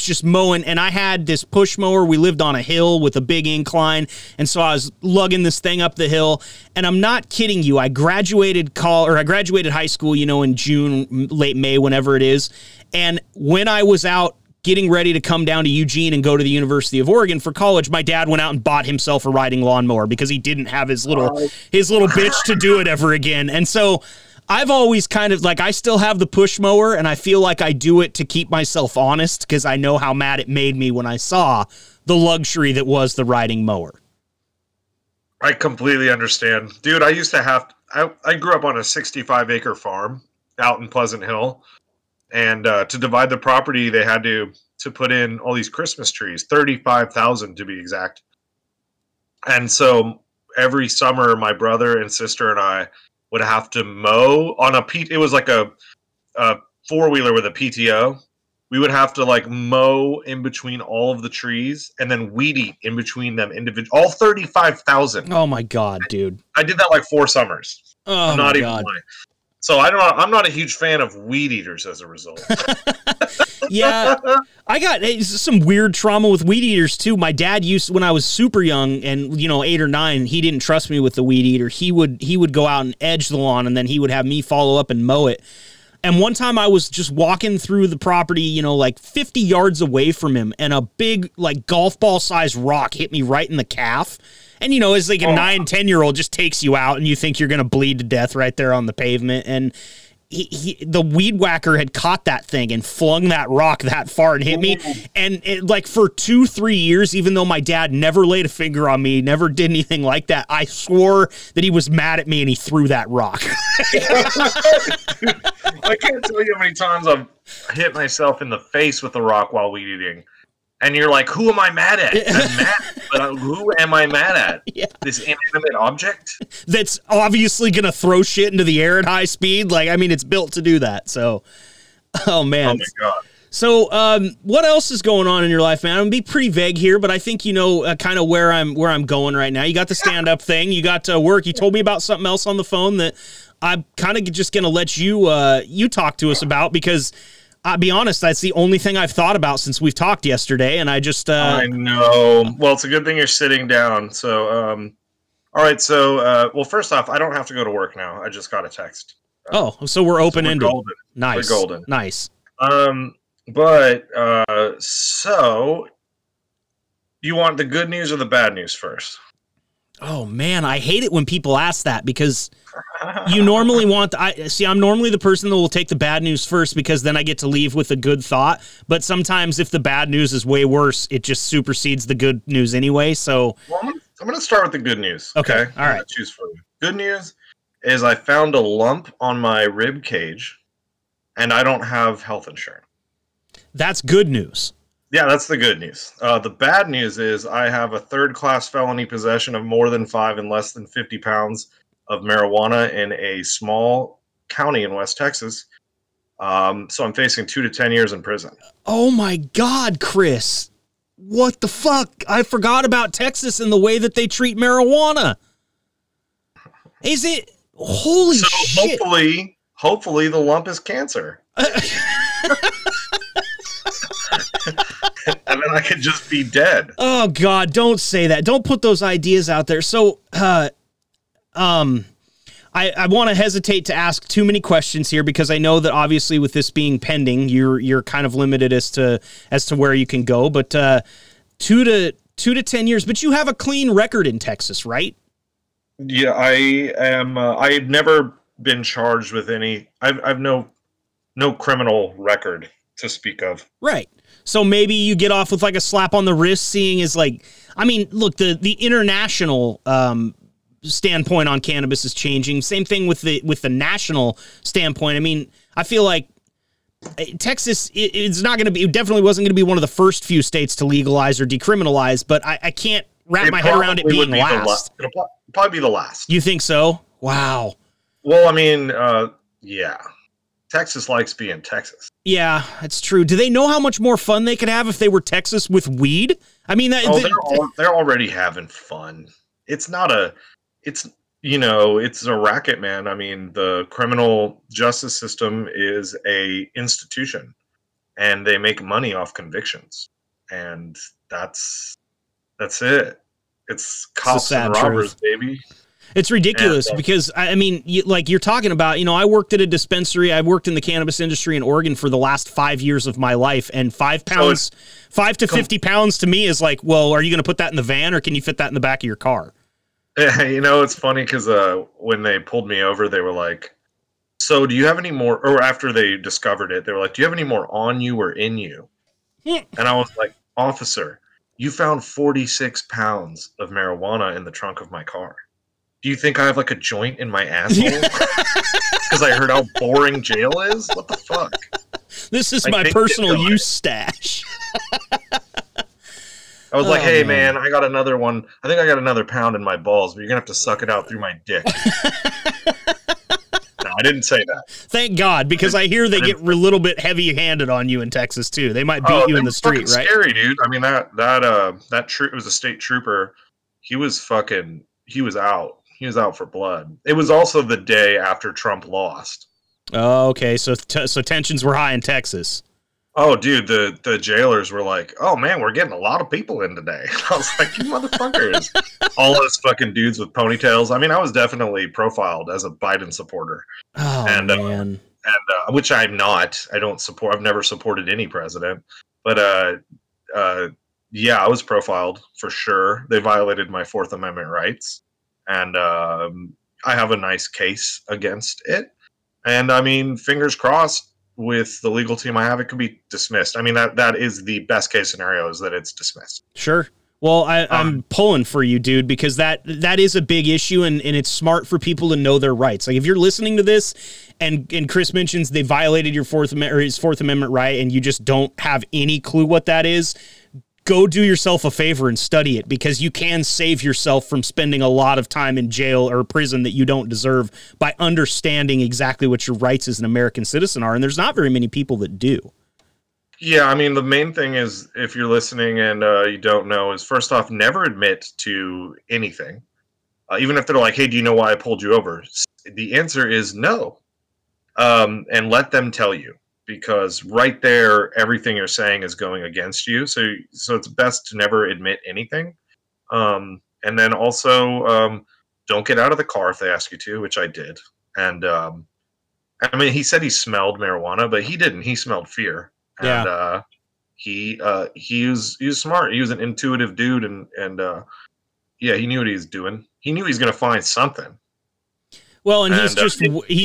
just mowing, and I had this push mower. We lived on a hill with a big incline, and so I was lugging this thing up the hill. And I'm not kidding you. I graduated high school, you know, in June, late May, whenever it is. And when I was out getting ready to come down to Eugene and go to the University of Oregon for college, my dad went out and bought himself a riding lawnmower because he didn't have his little bitch to do it ever again. And so I've always kind of like, I still have the push mower, and I feel like I do it to keep myself honest, because I know how mad it made me when I saw the luxury that was the riding mower. I completely understand. Dude, I used to have, I grew up on a 65-acre farm out in Pleasant Hill. And to divide the property, they had to put in all these Christmas trees, 35,000 to be exact. And so every summer, my brother and sister and I would have to mow on a It was like a four-wheeler with a PTO. We would have to like mow in between all of the trees, and then weed eat in between them individually. All 35,000. Oh my God, dude! I did that like 4 summers. Oh, I'm not even lying. So I'm not a huge fan of weed eaters as a result. Yeah, I got some weird trauma with weed eaters too. My dad used, when I was super young and, you know, 8 or 9, he didn't trust me with the weed eater. He would go out and edge the lawn, and then he would have me follow up and mow it. And one time I was just walking through the property, you know, like 50 yards away from him, and a big like golf ball sized rock hit me right in the calf. And, you know, it's like a 9-10-year-old just takes you out, and you think you're going to bleed to death right there on the pavement. And the weed whacker had caught that thing and flung that rock that far and hit me. And it, like, for 2-3 years, even though my dad never laid a finger on me, never did anything like that, I swore that he was mad at me and he threw that rock. I can't tell you how many times I've hit myself in the face with a rock while weed eating. And you're like, who am I mad at? I'm mad, but who am I mad at? Yeah. This inanimate object? That's obviously going to throw shit into the air at high speed. Like, I mean, it's built to do that. So, oh, man. Oh, my God. So, what else is going on in your life, man? I'm going to be pretty vague here, but I think you know kind of where I'm going right now. You got the stand-up thing. You got work. You told me about something else on the phone that I'm kind of just going to let you you talk to us about, because – I'll be honest, that's the only thing I've thought about since we've talked yesterday, and I just... I know. Well, it's a good thing you're sitting down. So, all right, so, well, first off, I don't have to go to work now. I just got a text. So we're open-ended. So nice. We're golden. Nice. So, you want the good news or the bad news first? Oh, man, I hate it when people ask that, because... You normally want I'm normally the person that will take the bad news first, because then I get to leave with a good thought. But sometimes if the bad news is way worse, it just supersedes the good news anyway. So I'm going to start with the good news. Okay. All right. Choose for you. Good news is I found a lump on my rib cage, and I don't have health insurance. That's good news. Yeah, that's the good news. The bad news is I have a 3rd-class felony possession of more than 5 and less than 50 pounds of marijuana in a small county in West Texas. So I'm facing 2 to 10 years in prison. Oh my God, Chris. What the fuck? I forgot about Texas and the way that they treat marijuana. Is it? Holy shit. So hopefully the lump is cancer. And then I could just be dead. Oh God, don't say that. Don't put those ideas out there. So, I want to hesitate to ask too many questions here because I know that obviously with this being pending, you're kind of limited as to where you can go, but, 2 to 10 years, but you have a clean record in Texas, right? Yeah, I am. I've never been charged with any, I've no criminal record to speak of. Right. So maybe you get off with like a slap on the wrist, seeing as like, I mean, look, the international, standpoint on cannabis is changing. Same thing with the national standpoint. I mean, I feel like Texas, it's not going to be, it definitely wasn't going to be one of the first few states to legalize or decriminalize, but I can't wrap my head around it being last. It'll probably be the last. You think so? Wow. Well, I mean, yeah. Texas likes being Texas. Yeah, that's true. Do they know how much more fun they could have if they were Texas with weed? I mean, they're already having fun. It's not a... It's a racket, man. I mean, the criminal justice system is a institution and they make money off convictions. And that's it. It's cops and robbers, baby. It's ridiculous because, I mean, you're talking about, I worked at a dispensary. I worked in the cannabis industry in Oregon for the last 5 years of my life, and 5 pounds, 5 to 50 pounds to me is like, well, are you going to put that in the van or can you fit that in the back of your car? It's funny because when they pulled me over, they were like, so do you have any more, or after they discovered it, they were like, do you have any more on you or in you? Yeah. And I was like, officer, you found 46 pounds of marijuana in the trunk of my car. Do you think I have like a joint in my asshole? Because I heard how boring jail is? What the fuck? This is my personal use stash. I was like, hey, man, I got another one. I think I got another pound in my balls, but you're going to have to suck it out through my dick. No, I didn't say that. Thank God, because I hear they get a little bit heavy-handed on you in Texas, too. They might beat you in the street, right? Scary, dude. I mean, it was a state trooper. He was out. He was out for blood. It was also the day after Trump lost. Oh, okay. So tensions were high in Texas. Oh, dude, the jailers were like, oh, man, we're getting a lot of people in today. And I was like, you motherfuckers. All those fucking dudes with ponytails. I mean, I was definitely profiled as a Biden supporter. Oh, man. And which I'm not. I don't support. I've never supported any president. But, yeah, I was profiled for sure. They violated my Fourth Amendment rights. And I have a nice case against it. And, I mean, fingers crossed. With the legal team I have, it could be dismissed. I mean, that is the best case scenario, is that it's dismissed. Sure. Well, I'm pulling for you, dude, because that is a big issue, and it's smart for people to know their rights. Like, if you're listening to this and Chris mentions they violated your his Fourth Amendment right, and you just don't have any clue what that is, go do yourself a favor and study it, because you can save yourself from spending a lot of time in jail or prison that you don't deserve by understanding exactly what your rights as an American citizen are. And there's not very many people that do. Yeah. I mean, the main thing is, if you're listening and you don't know, is first off, never admit to anything. Even if they're like, hey, do you know why I pulled you over? The answer is no. And let them tell you. Because right there, everything you're saying is going against you. So it's best to never admit anything. And then also, don't get out of the car if they ask you to, which I did. And I mean, he said he smelled marijuana, but he didn't. He smelled fear. Yeah. And he was smart. He was an intuitive dude, and yeah, he knew what he was doing. He knew he was going to find something. Well, and he's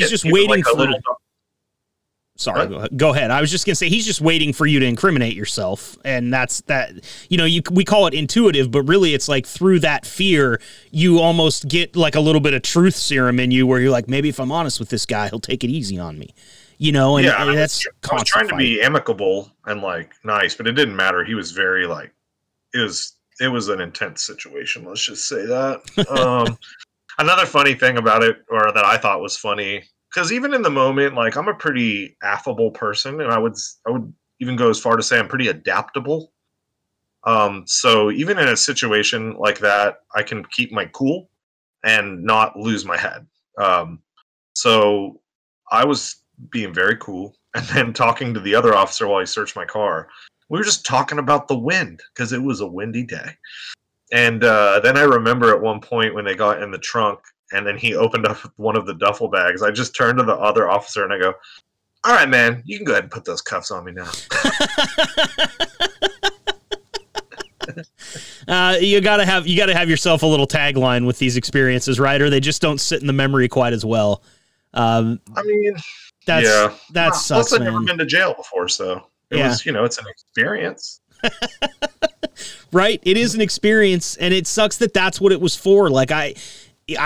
just waiting for. Sorry, go ahead. I was just going to say, he's just waiting for you to incriminate yourself. And that's that, we call it intuitive, but really it's like through that fear, you almost get like a little bit of truth serum in you where you're like, maybe if I'm honest with this guy, he'll take it easy on me. I was trying to be amicable and like nice, but it didn't matter. He was very like, it was an intense situation. Let's just say that. Another funny thing about it, or that I thought was funny, Because even in the moment, like, I'm a pretty affable person, and I would even go as far to say I'm pretty adaptable. So even in a situation like that, I can keep my cool and not lose my head. So I was being very cool, and then talking to the other officer while he searched my car. We were just talking about the wind because it was a windy day. And then I remember at one point when they got in the trunk and then he opened up one of the duffel bags, I just turned to the other officer and I go, "All right, man, you can go ahead and put those cuffs on me now." You gotta have yourself a little tagline with these experiences, right? Or they just don't sit in the memory quite as well. That sucks. Plus, I've never been to jail before, so it was, you know, it's an experience. Right? It is an experience, and it sucks that that's what it was for. Like, I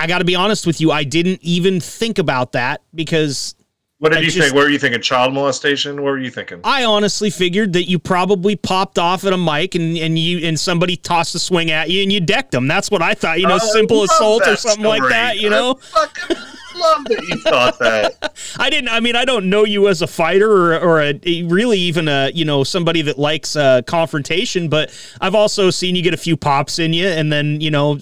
got to be honest with you, I didn't even think about that because... What did you think? What were you thinking? Child molestation? What were you thinking? I honestly figured that you probably popped off at a mic and somebody tossed a swing at you and you decked them. That's what I thought. You know, simple assault or something like that, you know? I fucking love that you thought that. I don't know you as a fighter or really even a, you know, somebody that likes confrontation, but I've also seen you get a few pops in you, and then, you know,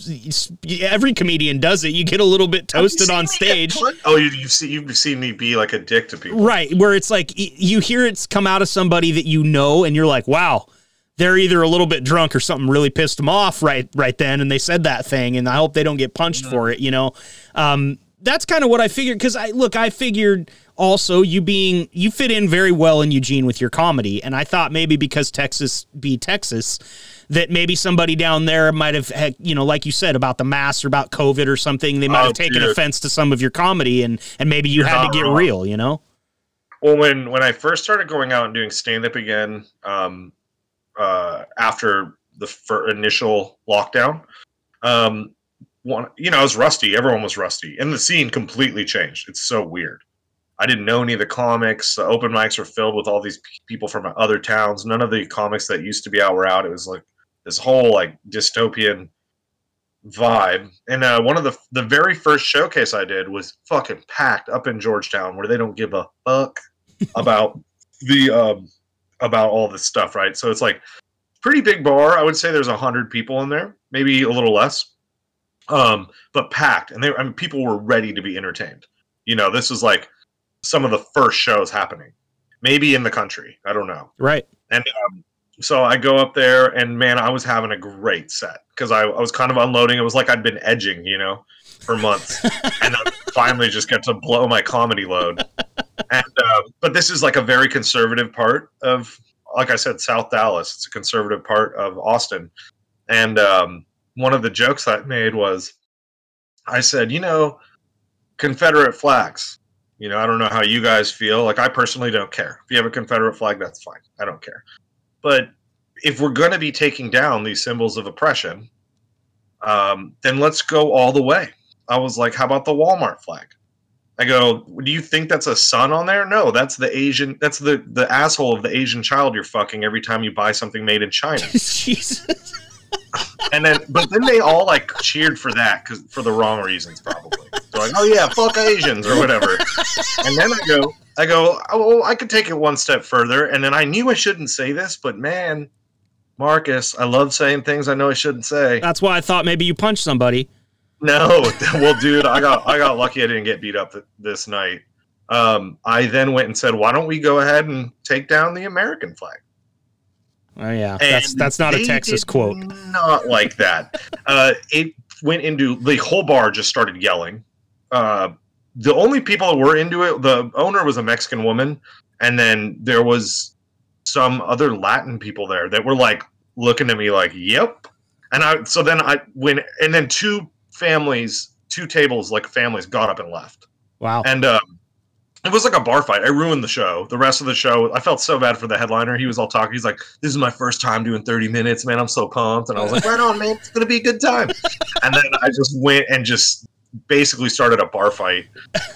every comedian does it. You get a little bit toasted on stage. You've seen me be like a dick to people, right? Where it's like you hear it's come out of somebody that you know, and you're like, wow, they're either a little bit drunk or something really pissed them off right then, and they said that thing, and I hope they don't get punched for it, you know. That's kind of what I figured, because I figured also you fit in very well in Eugene with your comedy, and I thought maybe because Texas be Texas, that maybe somebody down there might have had, you know, like you said about the mask or about COVID or something, they might have taken offense to some of your comedy, and maybe you had to get real, you know? Well, when I first started going out and doing stand-up again, after the initial lockdown, you know, I was rusty. Everyone was rusty. And the scene completely changed. It's so weird. I didn't know any of the comics. The open mics were filled with all these people from other towns. None of the comics that used to be out were out. It was like this whole like dystopian vibe. And one of the very first showcase I did was fucking packed up in Georgetown, where they don't give a fuck about about all this stuff, right? So it's like pretty big bar. I would say there's 100 people in there, maybe a little less. But packed, and people were ready to be entertained. You know, this was like some of the first shows happening, maybe in the country. I don't know. Right. And so I go up there, and man, I was having a great set because I was kind of unloading. It was like I'd been edging, you know, for months, and I finally just got to blow my comedy load. And but this is like a very conservative part of, like I said, South Dallas. It's a conservative part of Austin, and one of the jokes I made was, I said, you know, Confederate flags, you know, I don't know how you guys feel. Like, I personally don't care. If you have a Confederate flag, that's fine. I don't care. But if we're going to be taking down these symbols of oppression, then let's go all the way. I was like, how about the Walmart flag? I go, do you think that's a sun on there? No, that's the Asian. That's the asshole of the Asian child you're fucking every time you buy something made in China. Jesus. And then, but then they all like cheered for that because for the wrong reasons, probably. They're like, "Oh yeah, fuck Asians" or whatever. And then I go, oh, I could take it one step further. And then I knew I shouldn't say this, but man, Marcus, I love saying things I know I shouldn't say. That's why I thought maybe you punched somebody. No, well, dude, I got lucky I didn't get beat up this night. I then went and said, "Why don't we go ahead and take down the American flag?" Oh yeah, and that's not a Texas quote. Not like that. It went into the whole bar just started yelling. The only people that were into it, the owner was a Mexican woman, and then there was some other Latin people there that were like looking at me like, "Yep." And then two tables got up and left. Wow. And it was like a bar fight. I ruined the show. The rest of the show, I felt so bad for the headliner. He was all talking. He's like, "This is my first time doing 30 minutes, man. I'm so pumped." And I was like, "Right on, man. It's going to be a good time." And then I just went and just basically started a bar fight.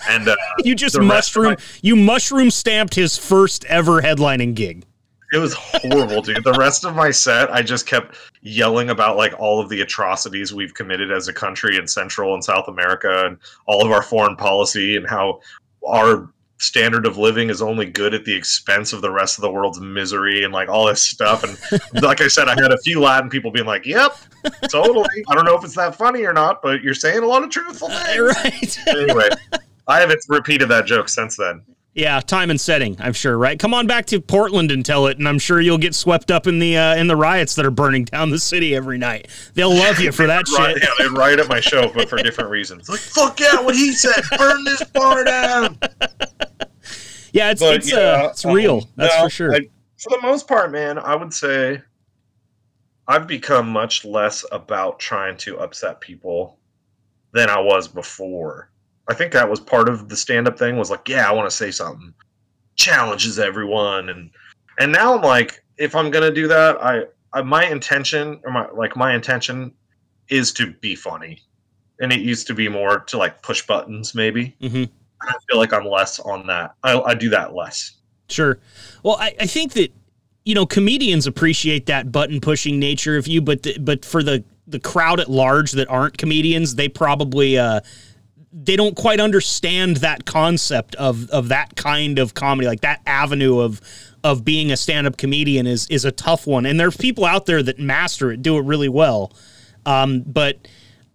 And you just mushroom stamped his first ever headlining gig. It was horrible, dude. The rest of my set, I just kept yelling about like all of the atrocities we've committed as a country in Central and South America and all of our foreign policy and how our standard of living is only good at the expense of the rest of the world's misery and like all this stuff. And like I said, I had a few Latin people being like, yep, totally. I don't know if it's that funny or not, but you're saying a lot of truthful things. Right. Anyway, I haven't repeated that joke since then. Yeah, time and setting, I'm sure, right? Come on back to Portland and tell it, and I'm sure you'll get swept up in the riots that are burning down the city every night. They'll love you for that shit. Yeah, they riot at my show, but for different reasons. Like, fuck yeah, what he said, burn this bar down. Yeah, it's real, that's for sure. For the most part, man, I would say I've become much less about trying to upset people than I was before. I think that was part of the stand-up thing was like, yeah, I want to say something. Challenges everyone. And now I'm like, if I'm going to do that, my intention is to be funny. And it used to be more to like push buttons maybe. Mm-hmm. I feel like I'm less on that. I do that less. Sure. Well, I think that, you know, comedians appreciate that button pushing nature of you, but for the crowd at large that aren't comedians, they probably, they don't quite understand that concept of that kind of comedy, like that avenue of being a stand-up comedian is a tough one. And there's people out there that master it, do it really well. But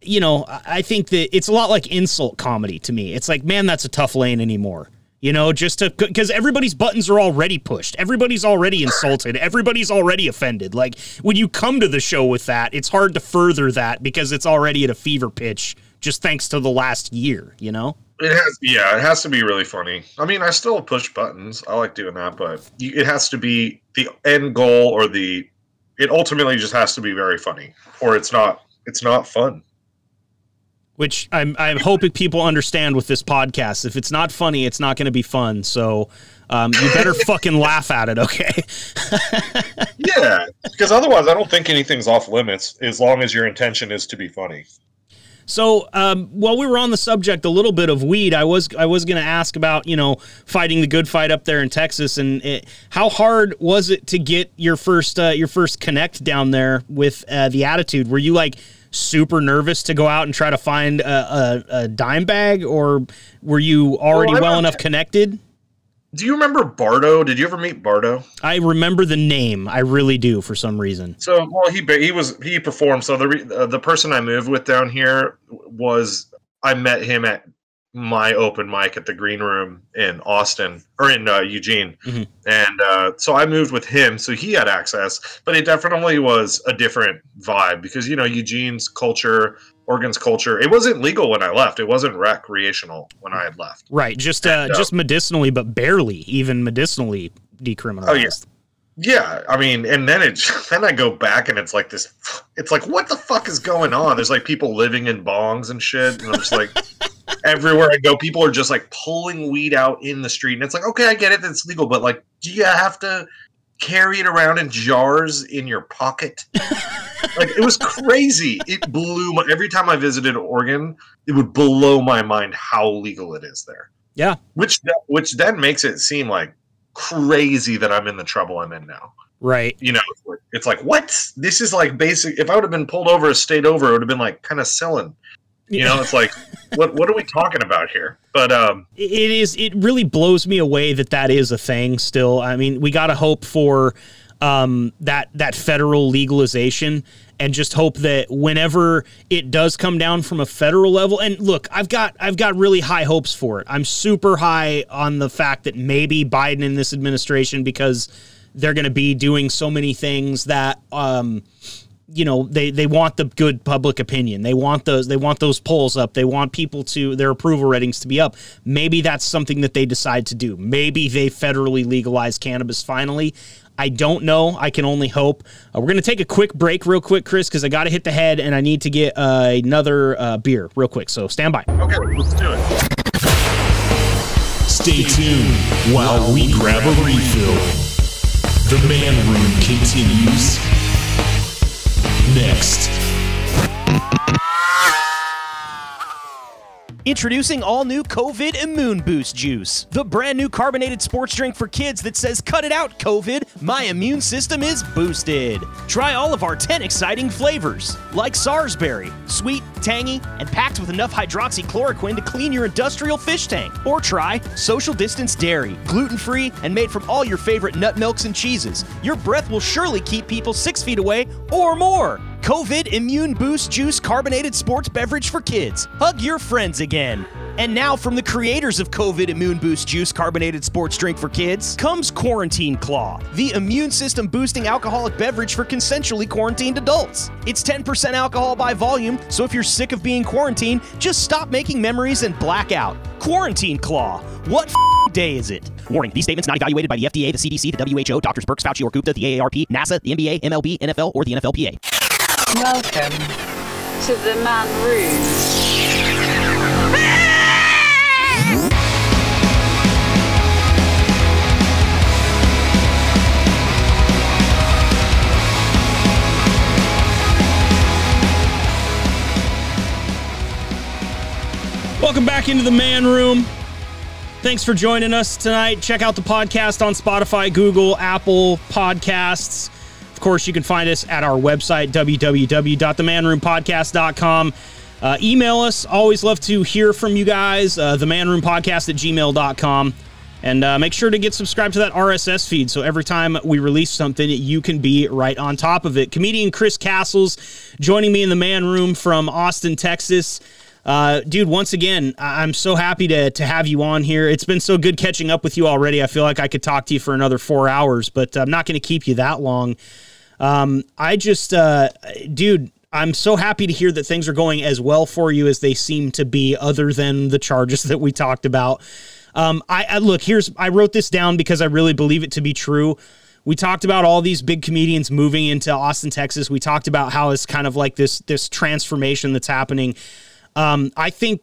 you know, I think that it's a lot like insult comedy to me. It's like, man, that's a tough lane anymore. You know, just to, because everybody's buttons are already pushed. Everybody's already insulted. Everybody's already offended. Like when you come to the show with that, it's hard to further that because it's already at a fever pitch. Just thanks to the last year, you know? It has to be really funny. I mean, I still push buttons. I like doing that, but it has to be the end goal or it ultimately just has to be very funny or it's not fun. Which I'm hoping people understand with this podcast. If it's not funny, it's not going to be fun. So you better fucking laugh at it, okay? Yeah, because otherwise I don't think anything's off limits as long as your intention is to be funny. So while we were on the subject a little bit of weed, I was going to ask about, you know, fighting the good fight up there in Texas, and how hard was it to get your first connect down there with the Attitude? Were you like super nervous to go out and try to find a dime bag, or were you already well enough connected? Do you remember Bardo? Did you ever meet Bardo? I remember the name. I really do for some reason. So, well, he performed. So the person I moved with down here I met him at my open mic at the Green Room in Austin or in Eugene. Mm-hmm. And so I moved with him. So he had access, but it definitely was a different vibe because, you know, Eugene's culture, Oregon's culture. It wasn't legal when I left. It wasn't recreational when I had left. Right, just medicinally, but barely even medicinally decriminalized. Oh yeah, yeah. I mean, and then then I go back and it's like this. It's like, what the fuck is going on? There's like people living in bongs and shit, and I'm just like, everywhere I go, people are just like pulling weed out in the street, and it's like, okay, I get it, that's legal, but like, do you have to carry it around in jars in your pocket? Like, it was crazy. It blew my... Every time I visited Oregon, it would blow my mind how legal it is there. Yeah. Which then makes it seem like crazy that I'm in the trouble I'm in now. Right. You know, it's like, what? This is like basic... If I would have been pulled over or stayed over, it would have been like kind of selling. You know, it's like, what are we talking about here? But it really blows me away that is a thing still. I mean, we got to hope for... that federal legalization, and just hope that whenever it does come down from a federal level, and look, I've got really high hopes for it. I'm super high on the fact that maybe Biden in this administration, because they're going to be doing so many things that, you know, they want the good public opinion. They want those polls up. They want people to, their approval ratings to be up. Maybe that's something that they decide to do. Maybe they federally legalize cannabis finally. I don't know. I can only hope. We're going to take a quick break real quick, Chris, because I got to hit the head and I need to get another beer real quick. So stand by. Okay, let's do it. Stay tuned while we grab a refill. The Man Room continues next. Introducing all-new COVID Immune Boost Juice, the brand-new carbonated sports drink for kids that says, cut it out, COVID, my immune system is boosted. Try all of our 10 exciting flavors, like Sarsberry, sweet, tangy, and packed with enough hydroxychloroquine to clean your industrial fish tank. Or try Social Distance Dairy, gluten-free and made from all your favorite nut milks and cheeses. Your breath will surely keep people 6 feet away or more. COVID Immune Boost Juice carbonated sports beverage for kids. Hug your friends again. And now from the creators of COVID Immune Boost Juice carbonated sports drink for kids comes Quarantine Claw, the immune system boosting alcoholic beverage for consensually quarantined adults. It's 10% alcohol by volume, so if you're sick of being quarantined, just stop making memories and black out. Quarantine Claw. What day is it? Warning, these statements not evaluated by the FDA, the CDC, the WHO, Drs. Birx, Fauci, or Gupta, the AARP, NASA, the NBA, MLB, NFL, or the NFLPA. Welcome to the Man Room. Welcome back into the Man Room. Thanks for joining us tonight. Check out the podcast on Spotify, Google, Apple Podcasts. Of course, you can find us at our website, www.themanroompodcast.com. Email us. Always love to hear from you guys, themanroompodcast@gmail.com. And make sure to get subscribed to that RSS feed so every time we release something, you can be right on top of it. Comedian Chris Castles joining me in the Man Room from Austin, Texas. Dude, once again, I'm so happy to have you on here. It's been so good catching up with you already. I feel like I could talk to you for another 4 hours, but I'm not going to keep you that long. Dude, I'm so happy to hear that things are going as well for you as they seem to be, other than the charges that we talked about. I wrote this down because I really believe it to be true. We talked about all these big comedians moving into Austin, Texas. We talked about how it's kind of like this transformation that's happening. I think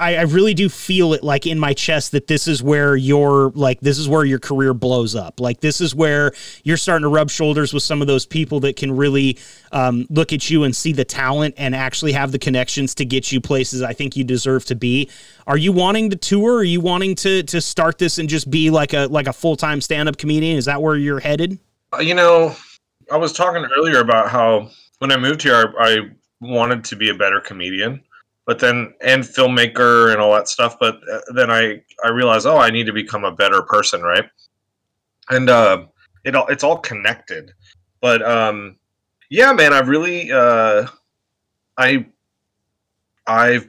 I really do feel it like in my chest that this is where your career blows up. Like, this is where you're starting to rub shoulders with some of those people that can really look at you and see the talent and actually have the connections to get you places I think you deserve to be. Are you wanting to tour? Are you wanting to start this and just be like a full-time stand-up comedian? Is that where you're headed? I was talking earlier about how when I moved here, I wanted to be a better comedian. But then, and filmmaker and all that stuff. But then I realized, I need to become a better person, right? And it's all connected. But yeah, man, I really I've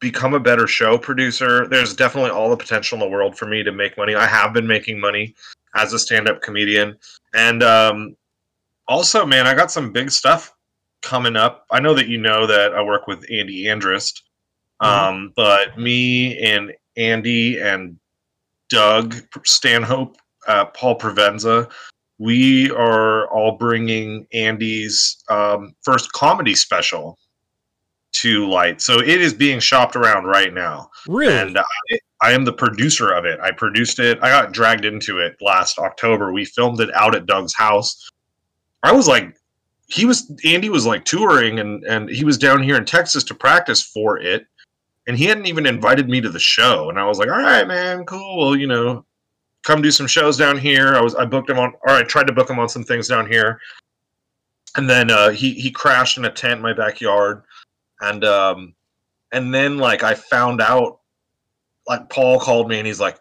become a better show producer. There's definitely all the potential in the world for me to make money. I have been making money as a stand-up comedian, and also, man, I got some big stuff coming up. I know that you know that I work with Andy Andrist, but me and Andy and Doug Stanhope, Paul Provenza, we are all bringing Andy's first comedy special to light. So it is being shopped around right now. Really? And I am the producer of it. I produced it. I got dragged into it last October. We filmed it out at Doug's house. Andy was like touring and he was down here in Texas to practice for it. And he hadn't even invited me to the show. And I was like, all right, man, cool. Well, come do some shows down here. I tried to book him on some things down here. And then he crashed in a tent in my backyard. And then I found out, Paul called me and he's like,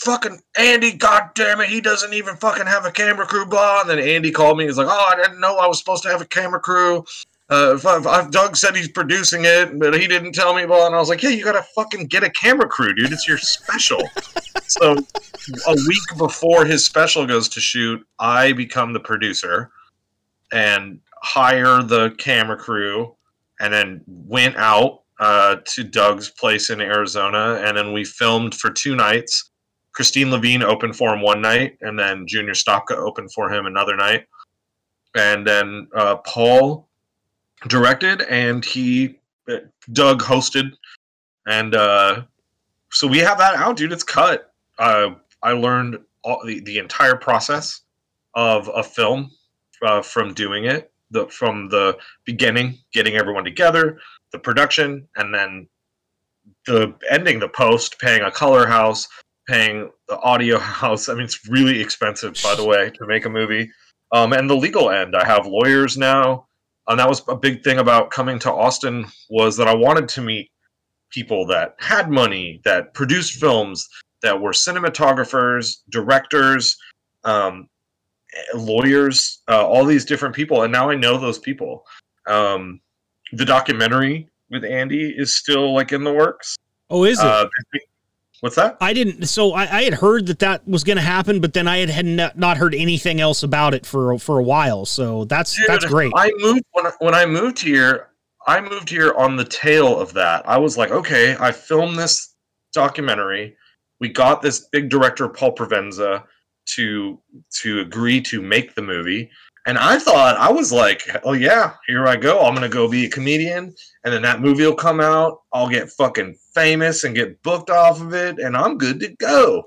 fucking Andy, goddammit, he doesn't even fucking have a camera crew, blah. And then Andy called me. He's like, I didn't know I was supposed to have a camera crew. Doug said he's producing it, but he didn't tell me, blah. And I was like, yeah, you got to fucking get a camera crew, dude. It's your special. So a week before his special goes to shoot, I become the producer and hire the camera crew, and then went out to Doug's place in Arizona. And then we filmed for 2 nights. Christine Levine opened for him one night, and then Junior Stopka opened for him another night. And then Paul directed, and Doug hosted. And so we have that out, dude. It's cut. I learned the entire process of a film from doing it, from the beginning, getting everyone together, the production, and then ending the post, paying a color house, paying the audio house. I mean, it's really expensive, by the way, to make a movie. And the legal end. I have lawyers now. And that was a big thing about coming to Austin, was that I wanted to meet people that had money, that produced films, that were cinematographers, directors, lawyers, all these different people. And now I know those people. The documentary with Andy is still like in the works. Oh, is it? What's that? I didn't. So I had heard that was going to happen, but then I had not heard anything else about it for a while. So that's great. I moved when I moved here. I moved here on the tail of that. I was like, okay, I filmed this documentary. We got this big director, Paul Provenza, to agree to make the movie. And I thought, I was like, oh yeah, here I go. I'm going to go be a comedian. And then that movie will come out. I'll get fucking famous and get booked off of it. And I'm good to go.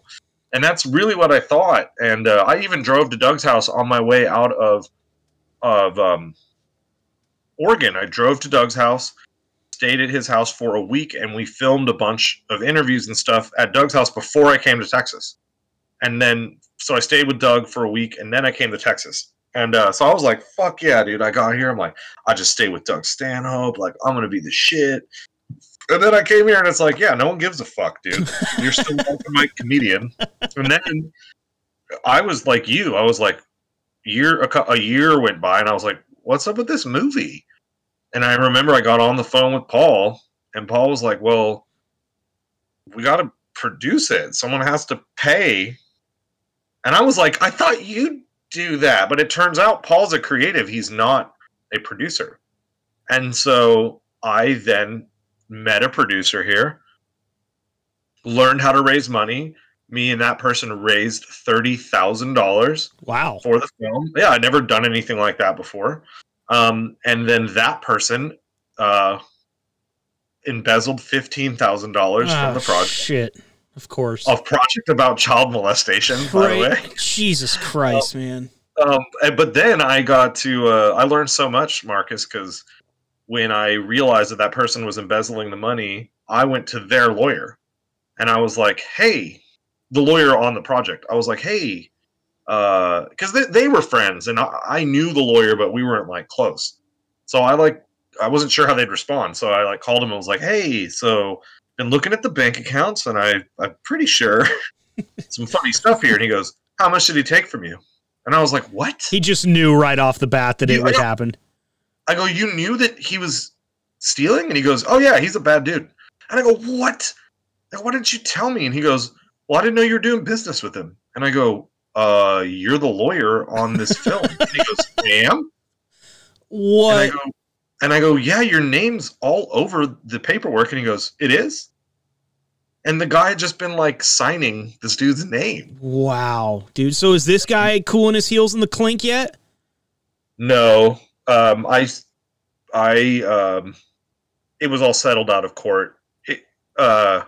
And that's really what I thought. And I even drove to Doug's house on my way out of Oregon. I drove to Doug's house, stayed at his house for a week, and we filmed a bunch of interviews and stuff at Doug's house before I came to Texas. And then, so I stayed with Doug for a week, and then I came to Texas. And so I was like, fuck yeah, dude. I got here. I'm like, I just stay with Doug Stanhope. Like, I'm going to be the shit. And then I came here, and it's like, yeah, no one gives a fuck, dude. You're still an open mic comedian. And then I was like you. I was like, a year went by, and I was like, what's up with this movie? And I remember I got on the phone with Paul, and Paul was like, well, we got to produce it. Someone has to pay. And I was like, I thought you'd do that. But it turns out Paul's a creative. He's not a producer. And so I then met a producer here, learned how to raise money. Me and that person raised $30,000. Wow. For the film. Yeah, I'd never done anything like that before. And then that person embezzled $15,000 from the project. Shit. Of course. A project about child molestation, right. By the way. Jesus Christ, man. But then I got to, I learned so much, Marcus, because when I realized that person was embezzling the money, I went to their lawyer. And I was like, hey, the lawyer on the project. I was like, hey, because they were friends, and I knew the lawyer, but we weren't like close. So I wasn't sure how they'd respond. So I called him and was like, hey, so... been looking at the bank accounts, and I'm pretty sure some funny stuff here. And he goes, how much did he take from you? And I was like, what? He just knew right off the bat that it would happen. I go, you knew that he was stealing? And he goes, oh yeah, he's a bad dude. And I go, what? Why didn't you tell me? And he goes, well, I didn't know you were doing business with him. And I go, you're the lawyer on this film. And he goes, damn. What? And I go, yeah, your name's all over the paperwork. And he goes, it is? And the guy had just been signing this dude's name. Wow, dude. So is this guy cooling his heels in the clink yet? No. It was all settled out of court. I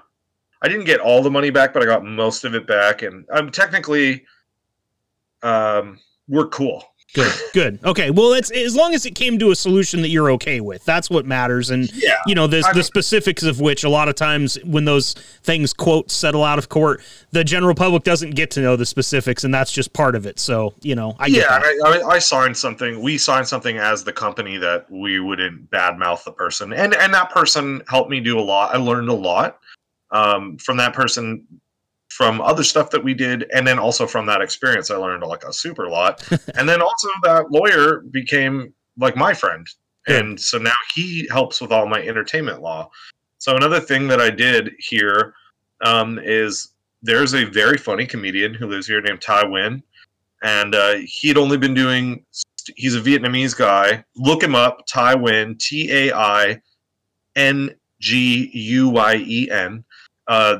didn't get all the money back, but I got most of it back. And I'm technically, we're cool. Good. Okay. Well, it's as long as it came to a solution that you're okay with. That's what matters. And yeah, the specifics of which a lot of times when those things quote settle out of court, the general public doesn't get to know the specifics, and that's just part of it. So I get that. I signed something. We signed something as the company that we wouldn't badmouth the person, and that person helped me do a lot. I learned a lot from that person. From other stuff that we did, and then also from that experience, I learned a super lot. And then also that lawyer became my friend. And so now he helps with all my entertainment law. So another thing that I did here is there's a very funny comedian who lives here named Ty Nguyen. And he'd only been doing, he's a Vietnamese guy. Look him up, Ty Nguyen, T-A-I-N-G-U-Y-E-N.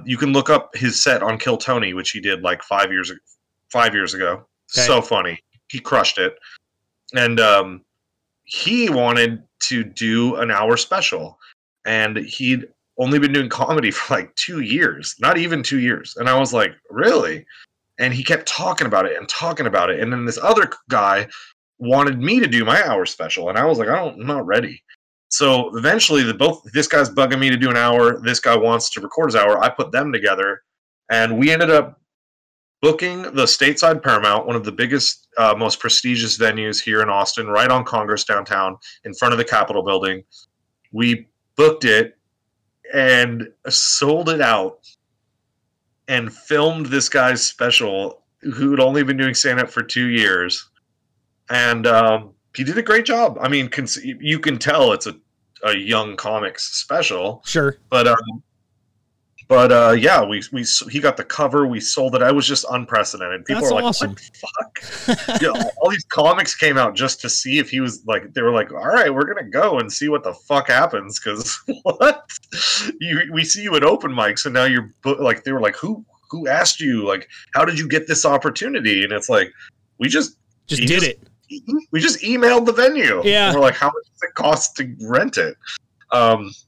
You can look up his set on Kill Tony, which he did 5 years ago. Okay. So funny. He crushed it. And he wanted to do an hour special. And he'd only been doing comedy for 2 years, not even 2 years. And I was like, really? And he kept talking about it and talking about it. And then this other guy wanted me to do my hour special. And I was like, I'm not ready. So eventually, this guy's bugging me to do an hour. This guy wants to record his hour. I put them together, and we ended up booking the Stateside Paramount, one of the biggest, most prestigious venues here in Austin, right on Congress downtown, in front of the Capitol building. We booked it and sold it out, and filmed this guy's special, who'd only been doing stand-up for 2 years, and he did a great job. I mean, you can tell it's a young comics special, sure, but yeah, he got the cover, we sold it. I was just unprecedented. People were like, awesome. What the fuck? You know, all these comics came out just to see if he was like. They were like, all right, we're gonna go and see what the fuck happens, because what? We see you at open mics, and now you're like. They were like, who asked you? Like, how did you get this opportunity? And it's like, we just did it. We just emailed the venue. Yeah, and we're like, how much does it cost to rent it?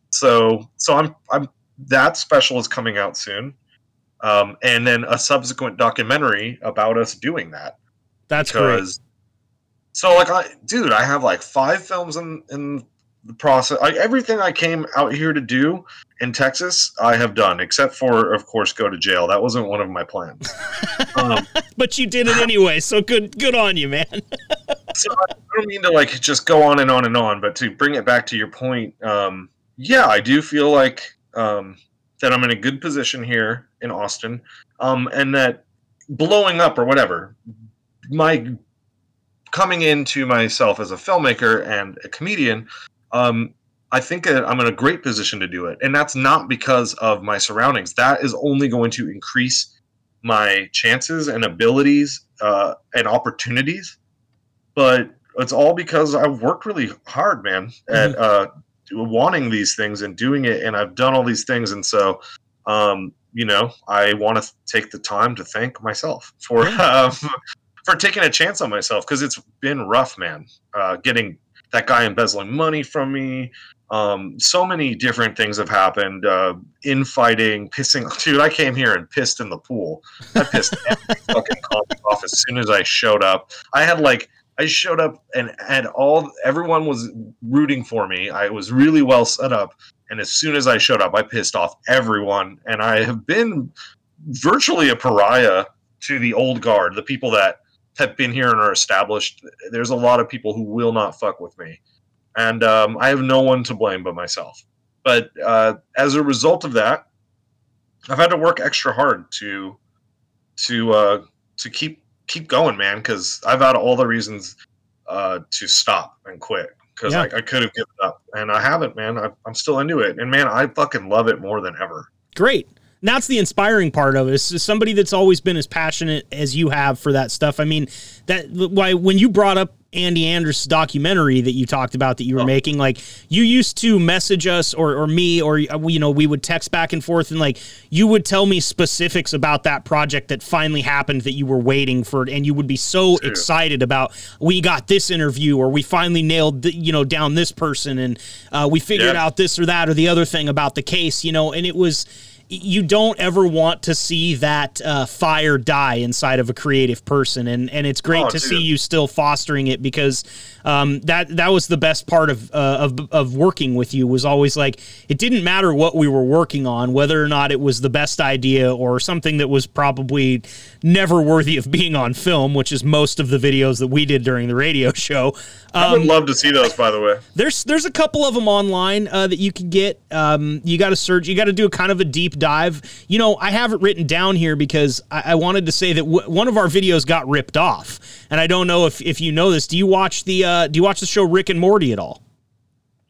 So I'm. That special is coming out soon, and then a subsequent documentary about us doing that. That's because, great. So, like, I have like 5 films in the process. Everything I came out here to do in Texas, I have done, except for, of course, go to jail. That wasn't one of my plans. But you did it anyway, so good on you, man. So I don't mean to like just go on and on and on, but to bring it back to your point, yeah, I do feel like. That I'm in a good position here in Austin, and that blowing up or whatever, my coming into myself as a filmmaker and a comedian, I think that I'm in a great position to do it. And that's not because of my surroundings. That is only going to increase my chances and abilities and opportunities. But it's all because I've worked really hard, man, at wanting these things and doing it, and I've done all these things, and so you know, I want to take the time to thank myself for taking a chance on myself, because it's been rough, man. Getting that guy embezzling money from me, so many different things have happened, infighting, pissing. Dude, I came here and pissed in the pool. I pissed every fucking comic off as soon as I showed up. I showed up and had everyone was rooting for me. I was really well set up. And as soon as I showed up, I pissed off everyone. And I have been virtually a pariah to the old guard, the people that have been here and are established. There's a lot of people who will not fuck with me. And I have no one to blame but myself. But as a result of that, I've had to work extra hard to keep going, man, because I've had all the reasons to stop and quit, because I could have given up, and I haven't, man. I'm still into it, and man, I fucking love it more than ever. Great. And that's the inspiring part of it. It's just somebody that's always been as passionate as you have for that stuff. I mean, that why when you brought up Andy Andrist's documentary that you talked about that you were making, like, you used to message us or me, or, you know, we would text back and forth, and like, you would tell me specifics about that project that finally happened that you were waiting for. And you would be so excited about, we got this interview, or we finally nailed, down this person. And we figured out this or that or the other thing about the case, you know, and it was, you don't ever want to see that fire die inside of a creative person. And it's great to see you still fostering it, because that was the best part of working with you, was always like, it didn't matter what we were working on, whether or not it was the best idea or something that was probably never worthy of being on film, which is most of the videos that we did during the radio show. I would love to see those, by the way. There's a couple of them online that you can get. You got to search. You got to do a kind of a deep dive. You know, I have it written down here because I wanted to say that one of our videos got ripped off, and I don't know if you know this. Do you watch the show Rick and Morty at all?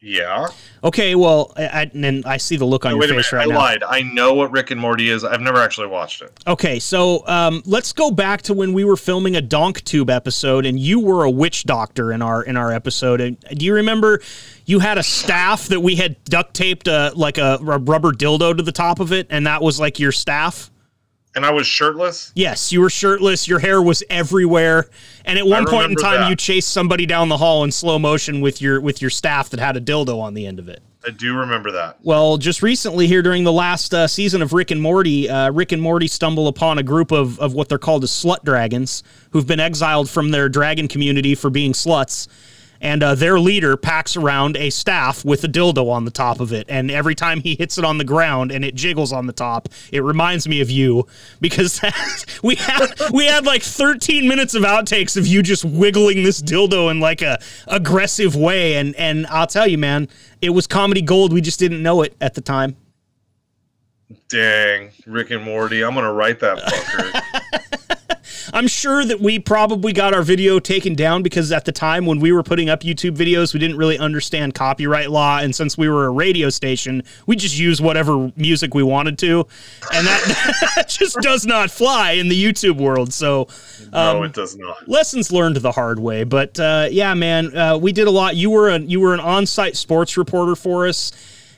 Yeah. Okay, well, and I see the look on your face right now. I lied. I know what Rick and Morty is. I've never actually watched it. Okay, so let's go back to when we were filming a DonkTube episode, and you were a witch doctor in our episode. And do you remember you had a staff that we had duct taped like a rubber dildo to the top of it, and that was like your staff? And I was shirtless? Yes, you were shirtless. Your hair was everywhere. And at one point in time, you chased somebody down the hall in slow motion with your staff that had a dildo on the end of it. I do remember that. Well, just recently here during the last season of Rick and Morty, stumble upon a group of what they're called as slut dragons, who've been exiled from their dragon community for being sluts. and their leader packs around a staff with a dildo on the top of it, and every time he hits it on the ground and it jiggles on the top, it reminds me of you, because we had like 13 minutes of outtakes of you just wiggling this dildo in like a aggressive way, and I'll tell you, man, it was comedy gold. We just didn't know it at the time. Dang, Rick and Morty, I'm gonna write that fucker. I'm sure that we probably got our video taken down because at the time when we were putting up YouTube videos, we didn't really understand copyright law. And since we were a radio station, we just used whatever music we wanted to. And that just does not fly in the YouTube world. So no, it does not. Lessons learned the hard way. But yeah, man, we did a lot. You were an on-site sports reporter for us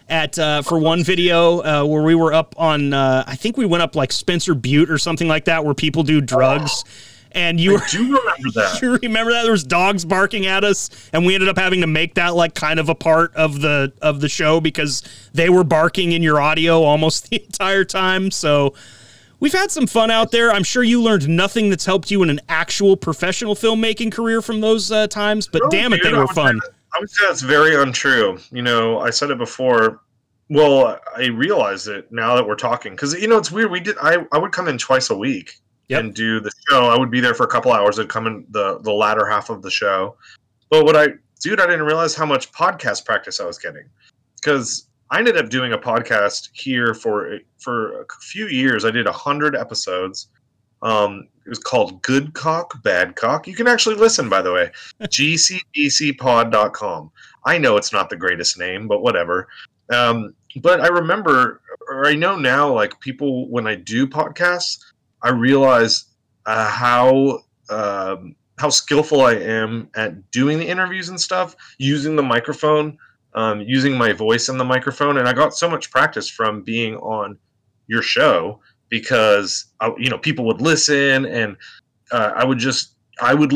for one video where we were up on, I think we went up like Spencer Butte or something like that, where people do drugs. And you remember that there was dogs barking at us, and we ended up having to make that like kind of a part of the show because they were barking in your audio almost the entire time. So we've had some fun out there. I'm sure you learned nothing that's helped you in an actual professional filmmaking career from those times, but they were fun. I would say that's very untrue. You know, I said it before. Well, I realize it now that we're talking, because, you know, it's weird. I would come in twice a week, yep, and do the show. I would be there for a couple hours. I'd come in the latter half of the show. But I didn't realize how much podcast practice I was getting, because I ended up doing a podcast here for a few years. I did 100 episodes. It was called Good Cock, Bad Cock. You can actually listen, by the way, gcbcpod.com. I know it's not the greatest name, but whatever. But I remember, or I know now, like people, when I do podcasts, I realize how skillful I am at doing the interviews and stuff, using the microphone, using my voice in the microphone. And I got so much practice from being on your show, because, you know, people would listen, and I would listen. I would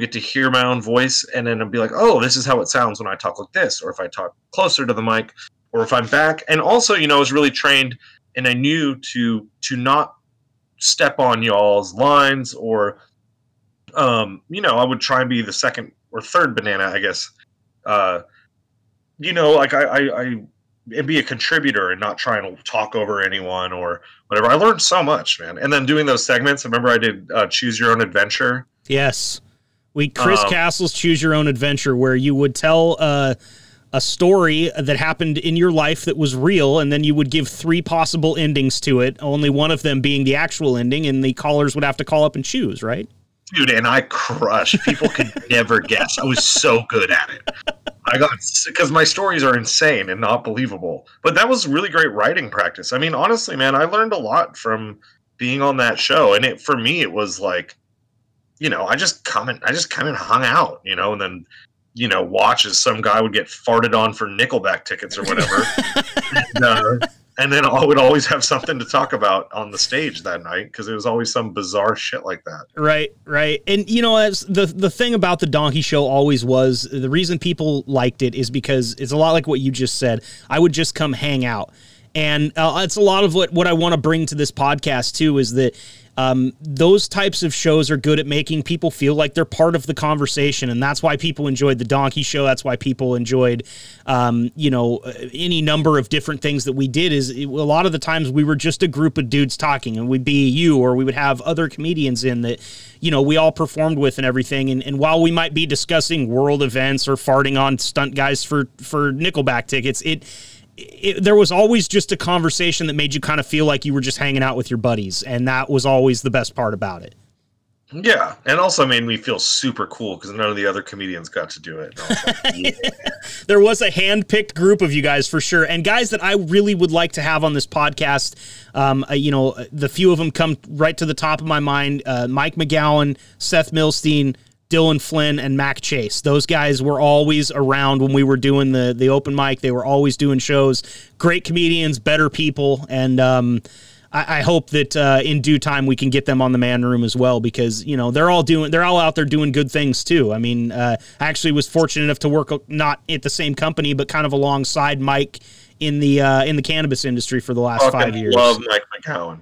get to hear my own voice, and then I'd be like, oh, this is how it sounds when I talk like this, or if I talk closer to the mic, or if I'm back. And also, you know, I was really trained, and I knew to not step on y'all's lines, or, you know, I would try and be the second or third banana, I guess. You know, like and be a contributor and not trying to talk over anyone or whatever. I learned so much, man. And then doing those segments, I remember I did Choose Your Own Adventure. Yes. Chris Castles Choose Your Own Adventure, where you would tell a story that happened in your life that was real, and then you would give three possible endings to it, only one of them being the actual ending, and the callers would have to call up and choose, right? Dude, and I crushed. People could never guess. I was so good at it. Because my stories are insane and not believable. But that was really great writing practice. I mean, honestly, man, I learned a lot from being on that show. And for me, it was like, you know, I just kind of hung out, you know, and then, you know, watch as some guy would get farted on for Nickelback tickets or whatever. And then I would always have something to talk about on the stage that night, because it was always some bizarre shit like that. Right, right. And, you know, as the thing about The Donkey Show always was, the reason people liked it is because it's a lot like what you just said. I would just come hang out. And it's a lot of what I want to bring to this podcast, too, is that those types of shows are good at making people feel like they're part of the conversation. And that's why people enjoyed The Donkey Show. That's why people enjoyed, you know, any number of different things that we did. Is a lot of the times we were just a group of dudes talking, and we'd be you, or we would have other comedians in that, you know, we all performed with and everything. And while we might be discussing world events or farting on stunt guys for Nickelback tickets, there was always just a conversation that made you kind of feel like you were just hanging out with your buddies. And that was always the best part about it. Yeah. And also made me feel super cool, because none of the other comedians got to do it. Like, yeah. There was a hand-picked group of you guys for sure. And guys that I really would like to have on this podcast. You know, the few of them come right to the top of my mind. Mike McGowan, Seth Milstein, Dylan Flynn, and Mac Chase. Those guys were always around when we were doing the open mic. They were always doing shows. Great comedians, better people. And I hope that in due time we can get them on the Man Room as well, because, you know, they're all out there doing good things too. I mean, I actually was fortunate enough to work not at the same company, but kind of alongside Mike in the cannabis industry for the last 5 years. Love Mike McGowan.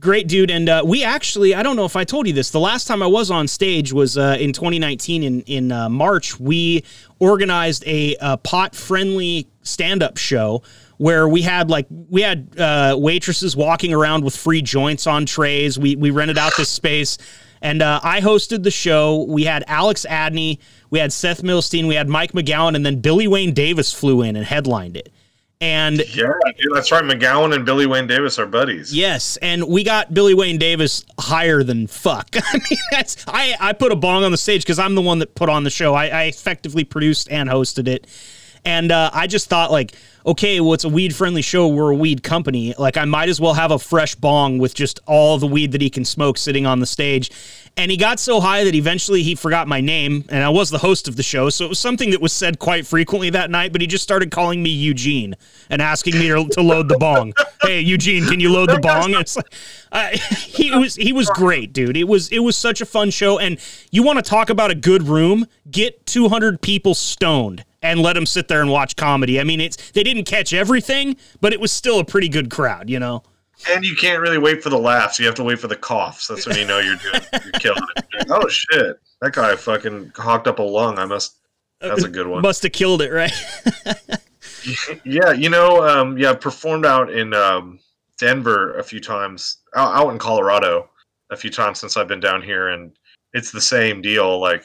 Great dude. And we actually, I don't know if I told you this, the last time I was on stage was in 2019 in March. We organized a pot-friendly stand-up show where we had waitresses walking around with free joints on trays. We rented out this space. And I hosted the show. We had Alex Adney, we had Seth Milstein, we had Mike McGowan, and then Billy Wayne Davis flew in and headlined it. And yeah, dude, that's right. McGowan and Billy Wayne Davis are buddies. Yes, and we got Billy Wayne Davis higher than fuck. I mean, I put a bong on the stage because I'm the one that put on the show. I effectively produced and hosted it. And I just thought, like, okay, well, it's a weed-friendly show. We're a weed company. Like, I might as well have a fresh bong with just all the weed that he can smoke sitting on the stage. And he got so high that eventually he forgot my name, and I was the host of the show, so it was something that was said quite frequently that night, but he just started calling me Eugene and asking me to load the bong. Hey, Eugene, can you load the bong? It's like, he was great, dude. It was such a fun show, and you want to talk about a good room? Get 200 people stoned and let them sit there and watch comedy. I mean, they didn't catch everything, but it was still a pretty good crowd, you know? And you can't really wait for the laughs. You have to wait for the coughs. That's when you know you're killing it. Oh, shit. That guy fucking hawked up a lung. That's a good one. Must have killed it, right? Yeah, you know, I've performed out in Denver a few times, out in Colorado a few times since I've been down here, and it's the same deal, like,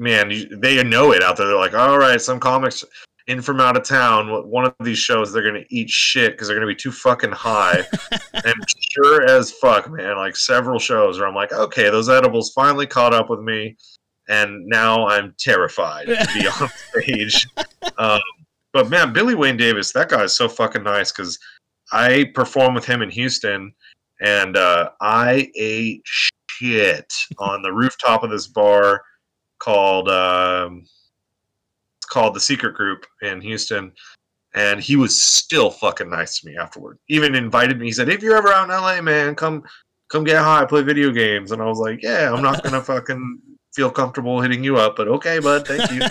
man, they know it out there. They're like, all right, some comics in from out of town, one of these shows, they're going to eat shit because they're going to be too fucking high. And sure as fuck, man, like several shows where I'm like, okay, those edibles finally caught up with me. And now I'm terrified to be on stage. But man, Billy Wayne Davis, that guy is so fucking nice because I performed with him in Houston and I ate shit on the rooftop of this bar called The Secret Group in Houston, and he was still fucking nice to me afterward. Even invited me. He said, if you're ever out in LA, man, come get high, play video games. And I was like, yeah, I'm not gonna fucking feel comfortable hitting you up, but okay, bud, thank you.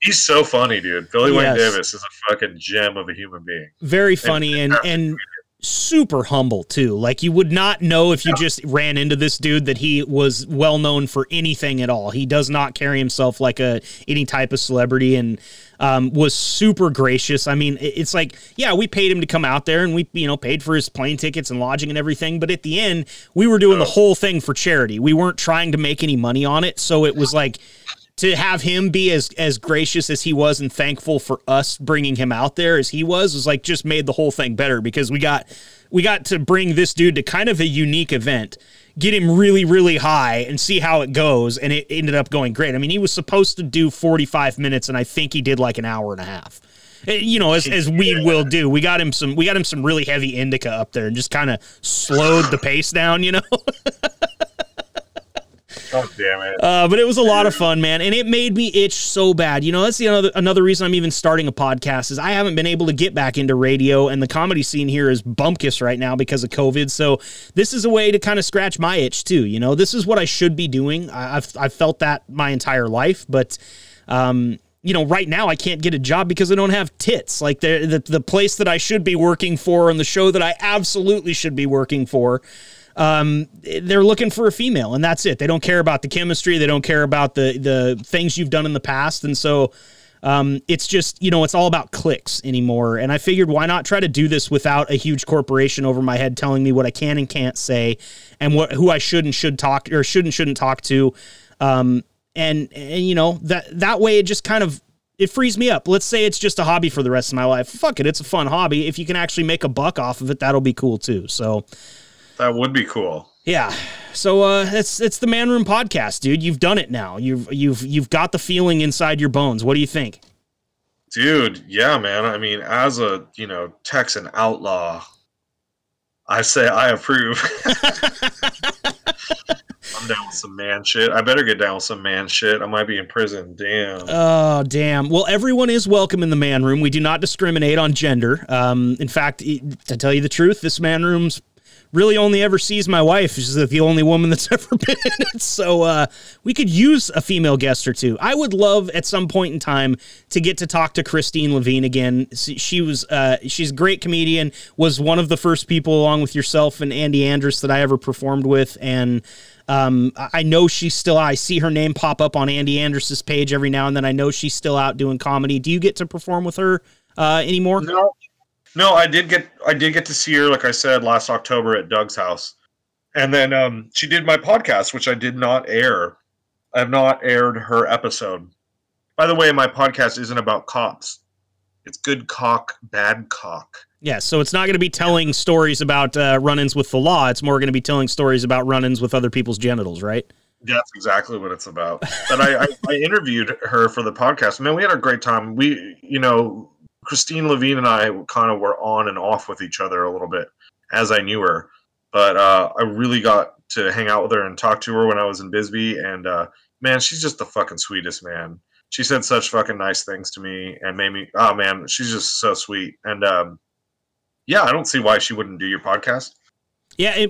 He's so funny, dude. Billy Wayne Davis is a fucking gem of a human being. Very funny and super humble too. Like you would not know if you just ran into this dude that he was well known for anything at all. He does not carry himself like any type of celebrity and was super gracious. I mean, it's like, yeah, we paid him to come out there and we, you know, paid for his plane tickets and lodging and everything. But at the end, we were doing the whole thing for charity. We weren't trying to make any money on it. So it was like, to have him be as gracious as he was and thankful for us bringing him out there as he was like just made the whole thing better because we got to bring this dude to kind of a unique event, get him really, really high and see how it goes. And it ended up going great. I mean, he was supposed to do 45 minutes and I think he did like an hour and a half, you know, as we will do. We got him some really heavy indica up there and just kind of slowed the pace down, you know? Oh, damn it. But it was a lot of fun, man, and it made me itch so bad. You know, that's the another reason I'm even starting a podcast is I haven't been able to get back into radio, and the comedy scene here is bumpkish right now because of COVID, so this is a way to kind of scratch my itch, too. You know, this is what I should be doing. I've felt that my entire life, but... you know, right now I can't get a job because I don't have tits. Like the place that I should be working for and the show that I absolutely should be working for, they're looking for a female and that's it. They don't care about the chemistry. They don't care about the things you've done in the past. And so it's just, you know, it's all about clicks anymore. And I figured why not try to do this without a huge corporation over my head telling me what I can and can't say and who I should and should talk or should and shouldn't talk to. And you know, that way it just kind of, it frees me up. Let's say it's just a hobby for the rest of my life. Fuck it. It's a fun hobby. If you can actually make a buck off of it, that'll be cool too. So that would be cool. Yeah. So, it's the Man Room Podcast, dude. You've done it now. You've got the feeling inside your bones. What do you think? Dude. Yeah, man. I mean, as a, you know, Texan outlaw, I say I approve. I'm down with some man shit. I better get down with some man shit. I might be in prison. Damn. Oh, damn. Well, everyone is welcome in the Man Room. We do not discriminate on gender. In fact, to tell you the truth, this Man Room's really only ever sees my wife. She's the only woman that's ever been in it. So we could use a female guest or two. I would love at some point in time to get to talk to Christine Levine again. She was she's a great comedian, was one of the first people along with yourself and Andy Andrist that I ever performed with. And I know she's still, I see her name pop up on Andy Andrus's page every now and then. I know she's still out doing comedy. Do you get to perform with her anymore? No, I did get to see her, like I said, last October at Doug's house. And then she did my podcast, which I did not air. I have not aired her episode. By the way, my podcast isn't about cops. It's Good Cock, Bad Cock. Yeah, so it's not going to be telling stories about run-ins with the law. It's more going to be telling stories about run-ins with other people's genitals, right? That's exactly what it's about. But I interviewed her for the podcast. Man, we had a great time. We, you know, Christine Levine and I kind of were on and off with each other a little bit as I knew her. But I really got to hang out with her and talk to her when I was in Bisbee. And, man, she's just the fucking sweetest, man. She said such fucking nice things to me and made me, oh, man, she's just so sweet. And, yeah, I don't see why she wouldn't do your podcast. Yeah,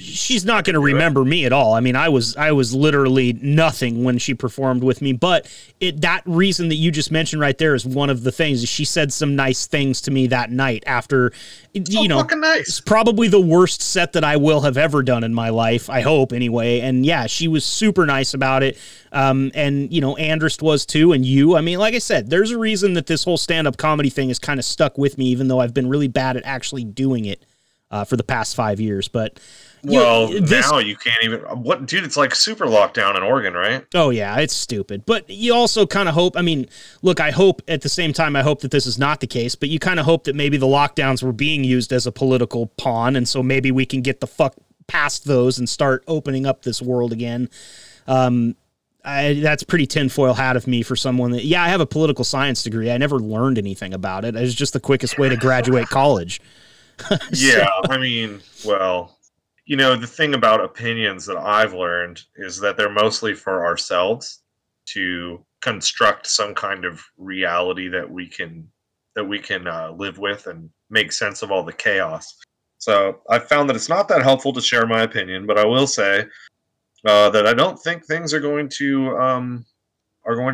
she's not going to remember me at all. I mean, I was literally nothing when she performed with me, but that reason that you just mentioned right there is one of the things. She said some nice things to me that night after, fucking nice. It's probably the worst set that I will have ever done in my life, I hope anyway. And yeah, she was super nice about it. And, Andrist was too, and you. I mean, like I said, there's a reason that this whole stand-up comedy thing is kind of stuck with me, even though I've been really bad at actually doing it. For the past 5 years, but now you can't even. What, dude? It's like super lockdown in Oregon, right? Oh yeah, it's stupid. But you also kind of hope. I mean, look, I hope at the same time. I hope that this is not the case. But you kind of hope that maybe the lockdowns were being used as a political pawn, and so maybe we can get the fuck past those and start opening up this world again. That's pretty tinfoil hat of me for someone that. Yeah, I have a political science degree. I never learned anything about it. It was just the quickest way to graduate college. Yeah, I mean, well, the thing about opinions that I've learned is that they're mostly for ourselves to construct some kind of reality that we can live with and make sense of all the chaos. So I found that it's not that helpful to share my opinion, but I will say that I don't think things are going to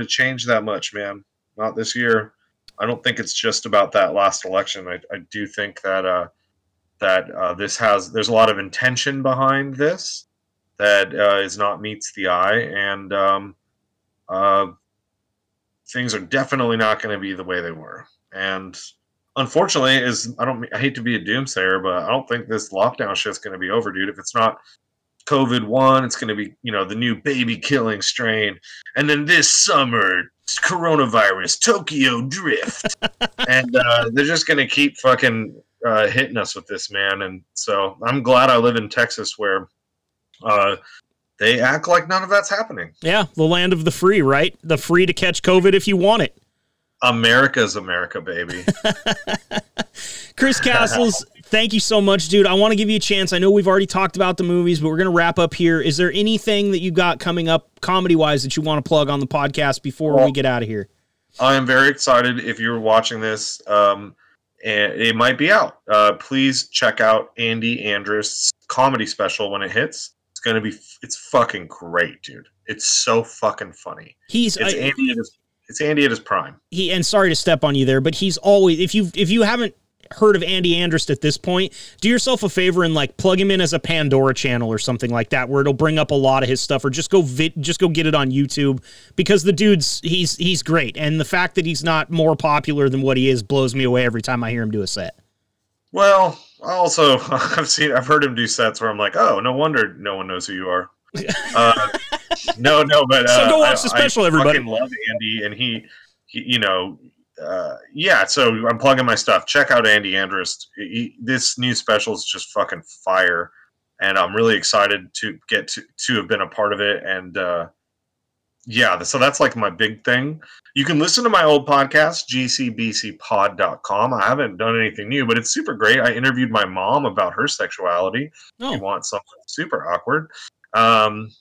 change that much, man. Not this year. I don't think it's just about that last election. I do think that there's a lot of intention behind this that is not meets the eye, and things are definitely not going to be the way they were. And unfortunately, I hate to be a doomsayer, but I don't think this lockdown shit's going to be over, dude. If it's not COVID-1, it's going to be the new baby killing strain, and then this summer. Coronavirus, Tokyo Drift, and they're just gonna keep fucking hitting us with this, man. And so I'm glad I live in Texas, where they act like none of that's happening. Yeah, the land of the free, right? The free to catch COVID if you want it. America's America, baby. Chris Castles, thank you so much, dude. I want to give you a chance. I know we've already talked about the movies, but we're going to wrap up here. Is there anything that you got coming up comedy-wise that you want to plug on the podcast before we get out of here? I am very excited. If you're watching this, and it might be out. Please check out Andy Andrist's comedy special when it hits. It's going to be, it's fucking great, dude. It's so fucking funny. It's Andy at his prime. And sorry to step on you there, but he's always, if you haven't heard of Andy Andrist at this point, do yourself a favor and like plug him in as a Pandora channel or something like that, where it'll bring up a lot of his stuff, or just go get it on YouTube, because the dude's he's great, and the fact that he's not more popular than what he is blows me away every time I hear him do a set. Well, also I've heard him do sets where I'm like, oh, no wonder no one knows who you are. So go watch the special, everybody. I fucking love Andy, and so I'm plugging my stuff. Check out Andy Andrist. This new special is just fucking fire, and I'm really excited to get to have been a part of it. And so that's like my big thing. You can listen to my old podcast, gcbcpod.com. I haven't done anything new, but it's super great. I interviewed my mom about her sexuality. Oh. If you want something super awkward. And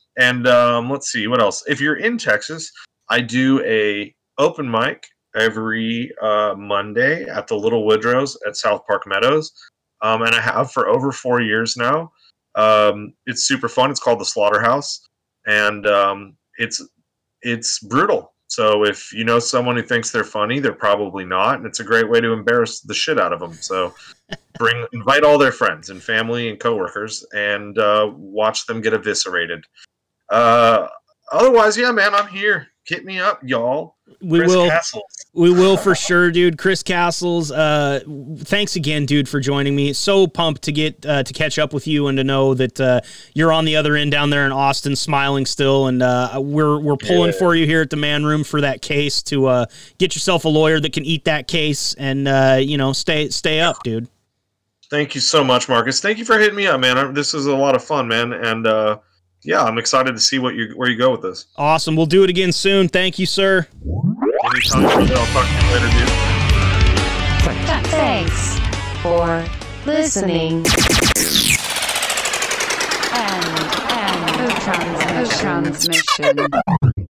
let's see what else. If you're in Texas, I do a open mic every Monday at the Little Woodrow's at South Park Meadows. and I have for over 4 years now. It's super fun. It's called The Slaughterhouse, and it's brutal. So if you know someone who thinks they're funny, they're probably not, and it's a great way to embarrass the shit out of them. So invite all their friends and family and coworkers and watch them get eviscerated. Otherwise, yeah, man, I'm here. Hit me up, y'all. We will for sure, dude. Chris Castles, thanks again, dude, for joining me. So pumped to get to catch up with you and to know that you're on the other end down there in Austin, smiling still. And we're pulling for you here at the Man Room for that case to get yourself a lawyer that can eat that case and stay up, dude. Thank you so much, Marcus. Thank you for hitting me up, man. This was a lot of fun, man, and. Yeah, I'm excited to see where you go with this. Awesome. We'll do it again soon. Thank you, sir. Anytime, brother. I'll talk to you later, dude. Thanks for listening. And transmission.